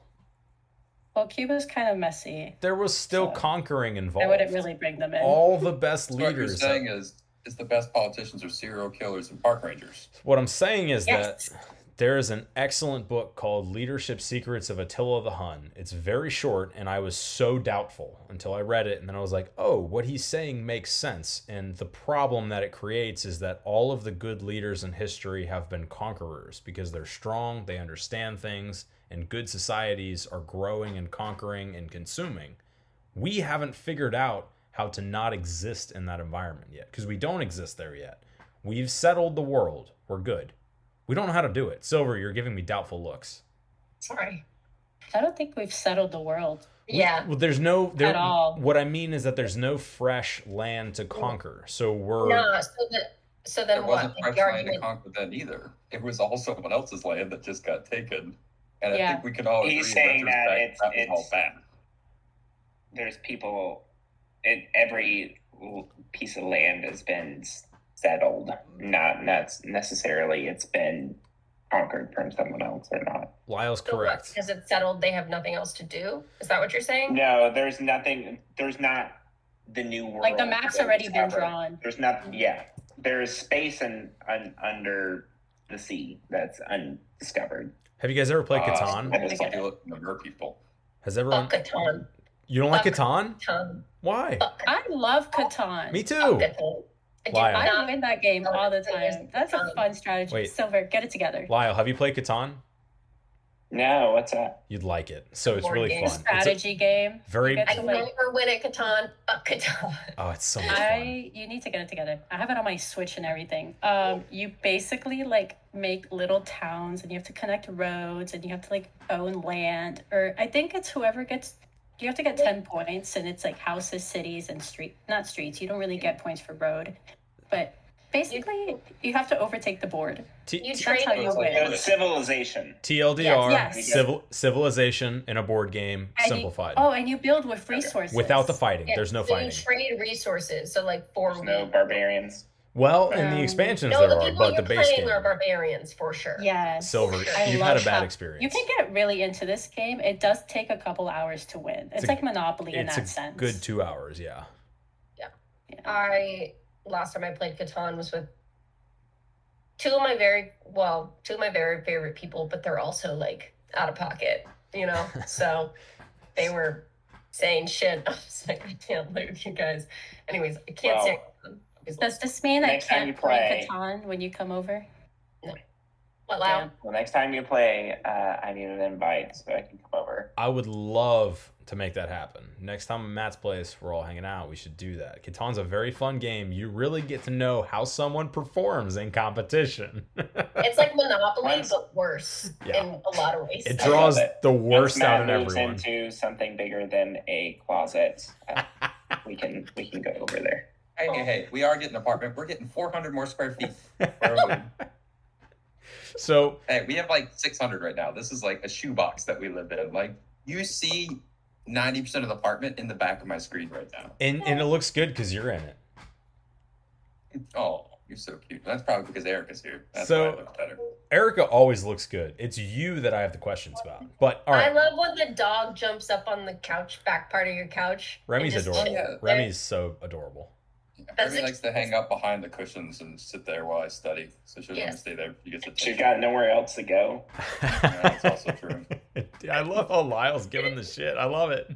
Well, Cuba's kind of messy. There was still conquering involved. I wouldn't really bring them in. All the best leaders. What you're saying is the best politicians are serial killers and park rangers. What I'm saying is that there is an excellent book called Leadership Secrets of Attila the Hun. It's very short, and I was so doubtful until I read it, and then I was like, oh, what he's saying makes sense. And the problem that it creates is that all of the good leaders in history have been conquerors because they're strong, they understand things, and good societies are growing and conquering and consuming. We haven't figured out how to not exist in that environment yet, because we don't exist there yet. We've settled the world. We're good. We don't know how to do it. Silver, you're giving me doubtful looks. Sorry. I don't think we've settled the world. Well, there's no... At all. What I mean is that there's no fresh land to conquer. So we're... No, so then what? There wasn't fresh land to conquer then either. It was all someone else's land that just got taken. And I think we can all agree that it's all bad. There's people, every piece of land has been settled. Not necessarily it's been conquered from someone else or not. Lyle's correct. So what, because it's settled, they have nothing else to do? Is that what you're saying? No, there's nothing. There's not the new world. Like the map's already been drawn. There's not. Yeah, there's space and under the sea that's undiscovered. Have you guys ever played Catan? Has everyone? Fuck Catan. You don't like Catan? Why? I love Catan. Me too. Lyle. I win that game all the time. That's a fun strategy. Wait. Silver, get it together. Lyle, have you played Catan? No, what's that? You'd like it. So it's really fun. Strategy game. Very. I never win at Catan. Fuck Catan. Oh, it's so much fun. You need to get it together. I have it on my Switch and everything. You basically like make little towns, and you have to connect roads, and you have to like own land, or I think it's whoever gets. You have to get 10 points, and it's like houses, cities, and not streets. You don't really get points for road, but. Basically, you have to overtake the board. That's how you win. Civilization. TLDR, yes. Civilization in a board game, and simplified. And you build with resources. Without the fighting. Yeah. There's no fighting. You trade resources, so like there's no barbarians. Well, in the expansions there are, but the base game. Are barbarians, for sure. Yeah. Silver, you've had a bad experience. You can get really into this game. It does take a couple hours to win. It's like Monopoly in that sense. It's a good 2 hours, yeah. Yeah. Last time I played Catan was with two of my very favorite people, but they're also like out of pocket, you know? So they were saying shit. I was like, I can't play with you guys. Anyways, I can't say. Does this mean I can't play Catan when you come over? No. Well, next time you play, I need an invite so I can come over. I would love to make that happen. Next time at Matt's place, we're all hanging out. We should do that. Catan's a very fun game. You really get to know how someone performs in competition. It's like Monopoly, but worse in a lot of ways. It draws the worst out of everyone. Once Matt moves into something bigger than a closet, we can go over there. Hey, we are getting an apartment. We're getting 400 more square feet. So we have like 600 right now. This is like a shoebox that we live in. Like you see 90% of the apartment in the back of my screen right now. And it looks good because you're in it. Oh, you're so cute. That's probably because Erica's here. That's why I look better. Erica always looks good. It's you that I have the questions about. But all right. I love when the dog jumps up on the couch, back part of your couch. Remy's adorable. Remy's so adorable. Remy likes to hang up behind the cushions and sit there while I study. So she doesn't want to stay there. She's got nowhere else to go. That's also true. I love how Lyle's giving the shit. I love it.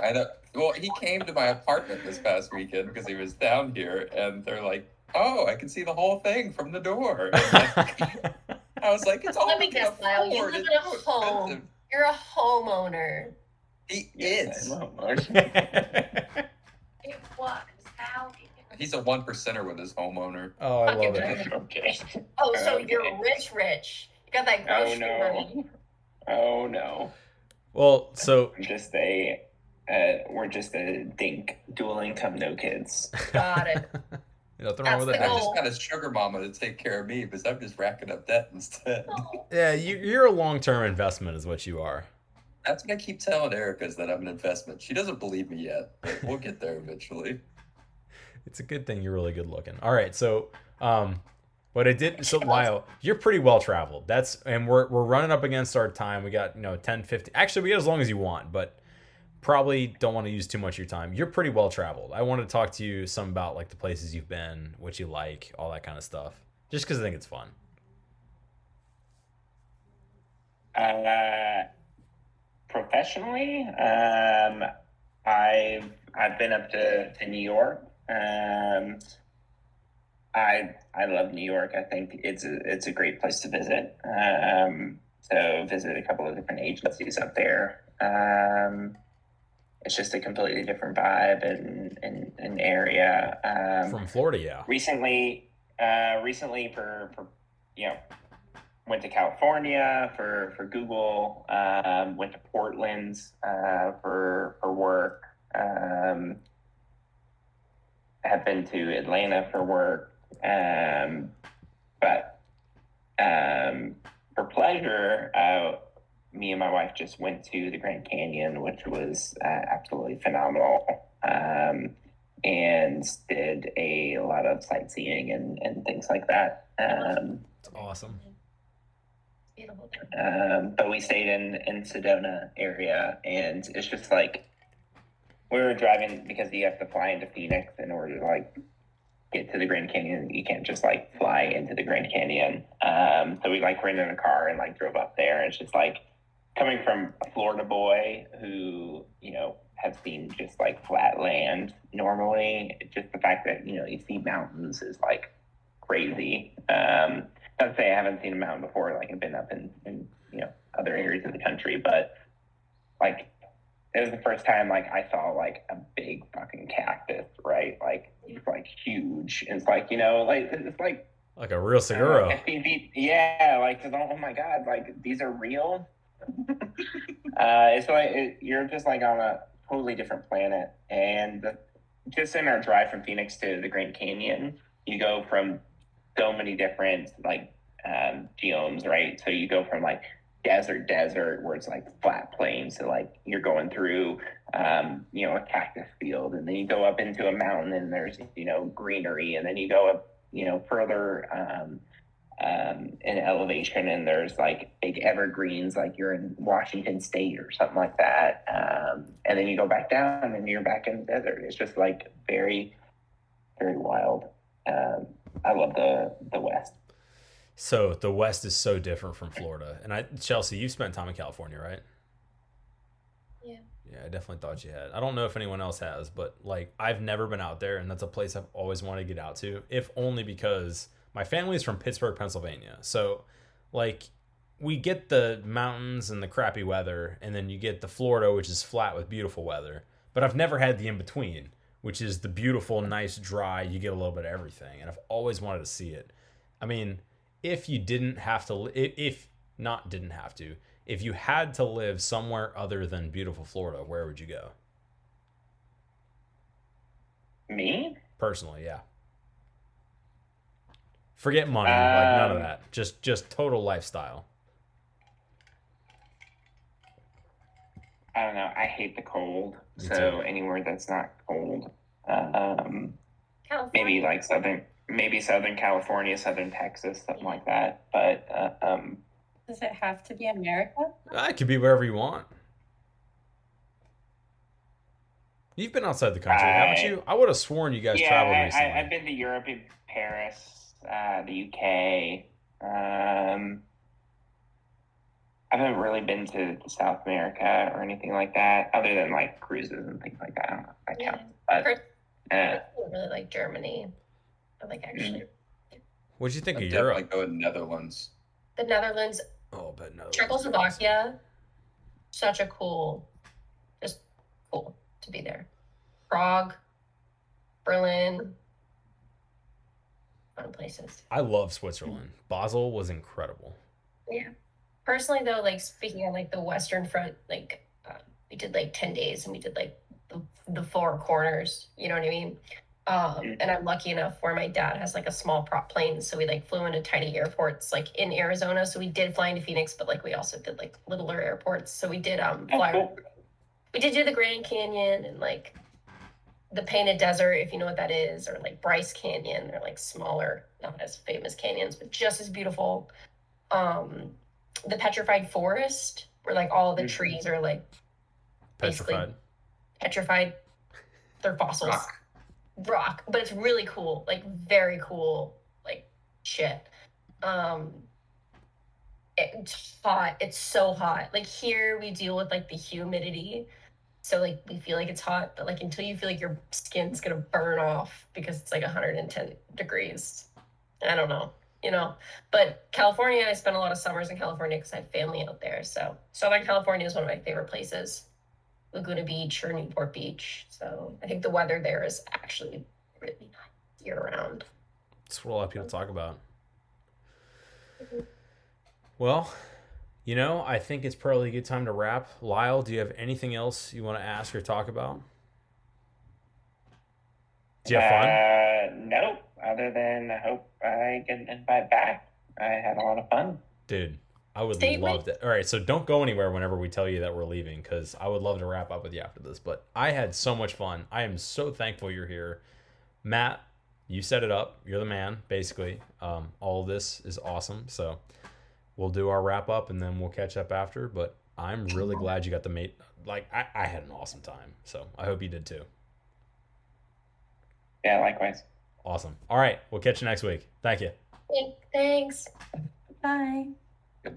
I know. Well, he came to my apartment this past weekend because he was down here, and they're like, "Oh, I can see the whole thing from the door." I was like, "It's all." Let me guess, Lyle. You live in a home. You're a homeowner. He is. I love it. What? He's a 1%er with his homeowner. Oh, I love it. Okay. Oh, so you're rich. You got that grocery money. Oh no. Well, so we're just a dink, dual income, no kids. Got it. Nothing wrong with that. I just got a sugar mama to take care of me because I'm just racking up debt instead. Oh. Yeah, you're a long-term investment is what you are. That's what I keep telling Erica, is that I'm an investment. She doesn't believe me yet, but we'll get there eventually. It's a good thing you're really good looking. All right, so Lyle, you're pretty well traveled. We're running up against our time. We got 10:50. Actually, we got as long as you want, but probably don't want to use too much of your time. You're pretty well traveled. I wanted to talk to you some about like the places you've been, what you like, all that kind of stuff, just because I think it's fun. Professionally, I've been up to New York. I love New York. I think it's a great place to visit. So visit a couple of different agencies up there. It's just a completely different vibe and an area. From Florida, yeah. Recently for went to California for Google. Went to Portland for work. Have been to Atlanta for work, but for pleasure, me and my wife just went to the Grand Canyon, which was absolutely phenomenal, and did a lot of sightseeing and things like that. It's awesome. But we stayed in Sedona area, and it's just like, we were driving because you have to fly into Phoenix in order to like get to the Grand Canyon. You can't just like fly into the Grand Canyon. So we like rented a car and like drove up there. It's just like coming from a Florida boy who, has seen just like flat that land normally. Just the fact that, you know, you see mountains is like crazy. Not to say I haven't seen a mountain before, like I've been up in you know, other areas of the country, but like it was the first time like I saw like a big fucking cactus, right? Like it's like huge. And it's like, you know, like it's like a real Seguro. Yeah, like oh my god, like these are real. So you're just like on a totally different planet. And just in our drive from Phoenix to the Grand Canyon, you go from so many different like geomes, right? So you go from like desert where it's like flat plains, so like you're going through you know, a cactus field, and then you go up into a mountain and there's, you know, greenery, and then you go up, you know, further in elevation and there's like big evergreens, like you're in Washington State or something like that, and then you go back down and you're back in the desert. It's just like very, very wild. I love the West. So the West is so different from Florida. And Chelsea, you've spent time in California, right? Yeah. Yeah, I definitely thought you had. I don't know if anyone else has, but like I've never been out there, and that's a place I've always wanted to get out to, if only because my family is from Pittsburgh, Pennsylvania. So like we get the mountains and the crappy weather, and then you get the Florida, which is flat with beautiful weather. But I've never had the in-between, which is the beautiful, nice, dry, you get a little bit of everything. And I've always wanted to see it. I mean, if you had to live somewhere other than beautiful Florida, where would you go? Me? Personally, yeah. Forget money, like none of that. Just total lifestyle. I don't know. I hate the cold. Me so too. Anywhere that's not cold. Maybe like Southern California, Southern Texas, something like that. But does it have to be America? It could be wherever you want. You've been outside the country, haven't you? I would have sworn you guys traveled recently. I've been to Europe, in Paris, the UK. I haven't really been to South America or anything like that, other than like cruises and things like that. I don't know if that counts. I really like Germany. But like actually, what'd you think of Europe? Like the Netherlands. The Netherlands. Oh, but Netherlands. Czechoslovakia. Such a cool, just cool to be there. Prague, Berlin, fun places. I love Switzerland. Basel was incredible. Yeah. Personally, though, like speaking of like the Western Front, like we did like 10 days and we did like the four corners. You know what I mean? And I'm lucky enough where my dad has like a small prop plane, so we like flew into tiny airports like in Arizona. So we did fly into Phoenix, but like we also did like littler airports. So we did we did do the Grand Canyon and like the Painted Desert, if you know what that is, or like Bryce Canyon. They're like smaller, not as famous canyons, but just as beautiful. The Petrified Forest, where like all the trees are like petrified. They're fossils. Rock, but it's really cool, like very cool, like shit. It's hot. It's so hot. Like here we deal with like the humidity, so like we feel like it's hot, but like until you feel like your skin's gonna burn off because it's like 110 degrees. I don't know, you know. But California, I spent a lot of summers in California because I have family out there. So Southern California is one of my favorite places. Laguna Beach or Newport Beach. So I think the weather there is actually really nice year-round. That's what a lot of people talk about. Mm-hmm. Well, you know, I think it's probably a good time to wrap. Lyle, do you have anything else you want to ask or talk about? Do you have fun? Nope. Other than I hope I get an invite back. I had a lot of fun. Dude. I would love that. All right, so don't go anywhere whenever we tell you that we're leaving, because I would love to wrap up with you after this. But I had so much fun. I am so thankful you're here. Matt, you set it up. You're the man, basically. All of this is awesome. So we'll do our wrap up, and then we'll catch up after. But I'm really glad you got the mate. Like, I had an awesome time. So I hope you did too. Yeah, likewise. Awesome. All right, we'll catch you next week. Thank you. Thanks. Bye.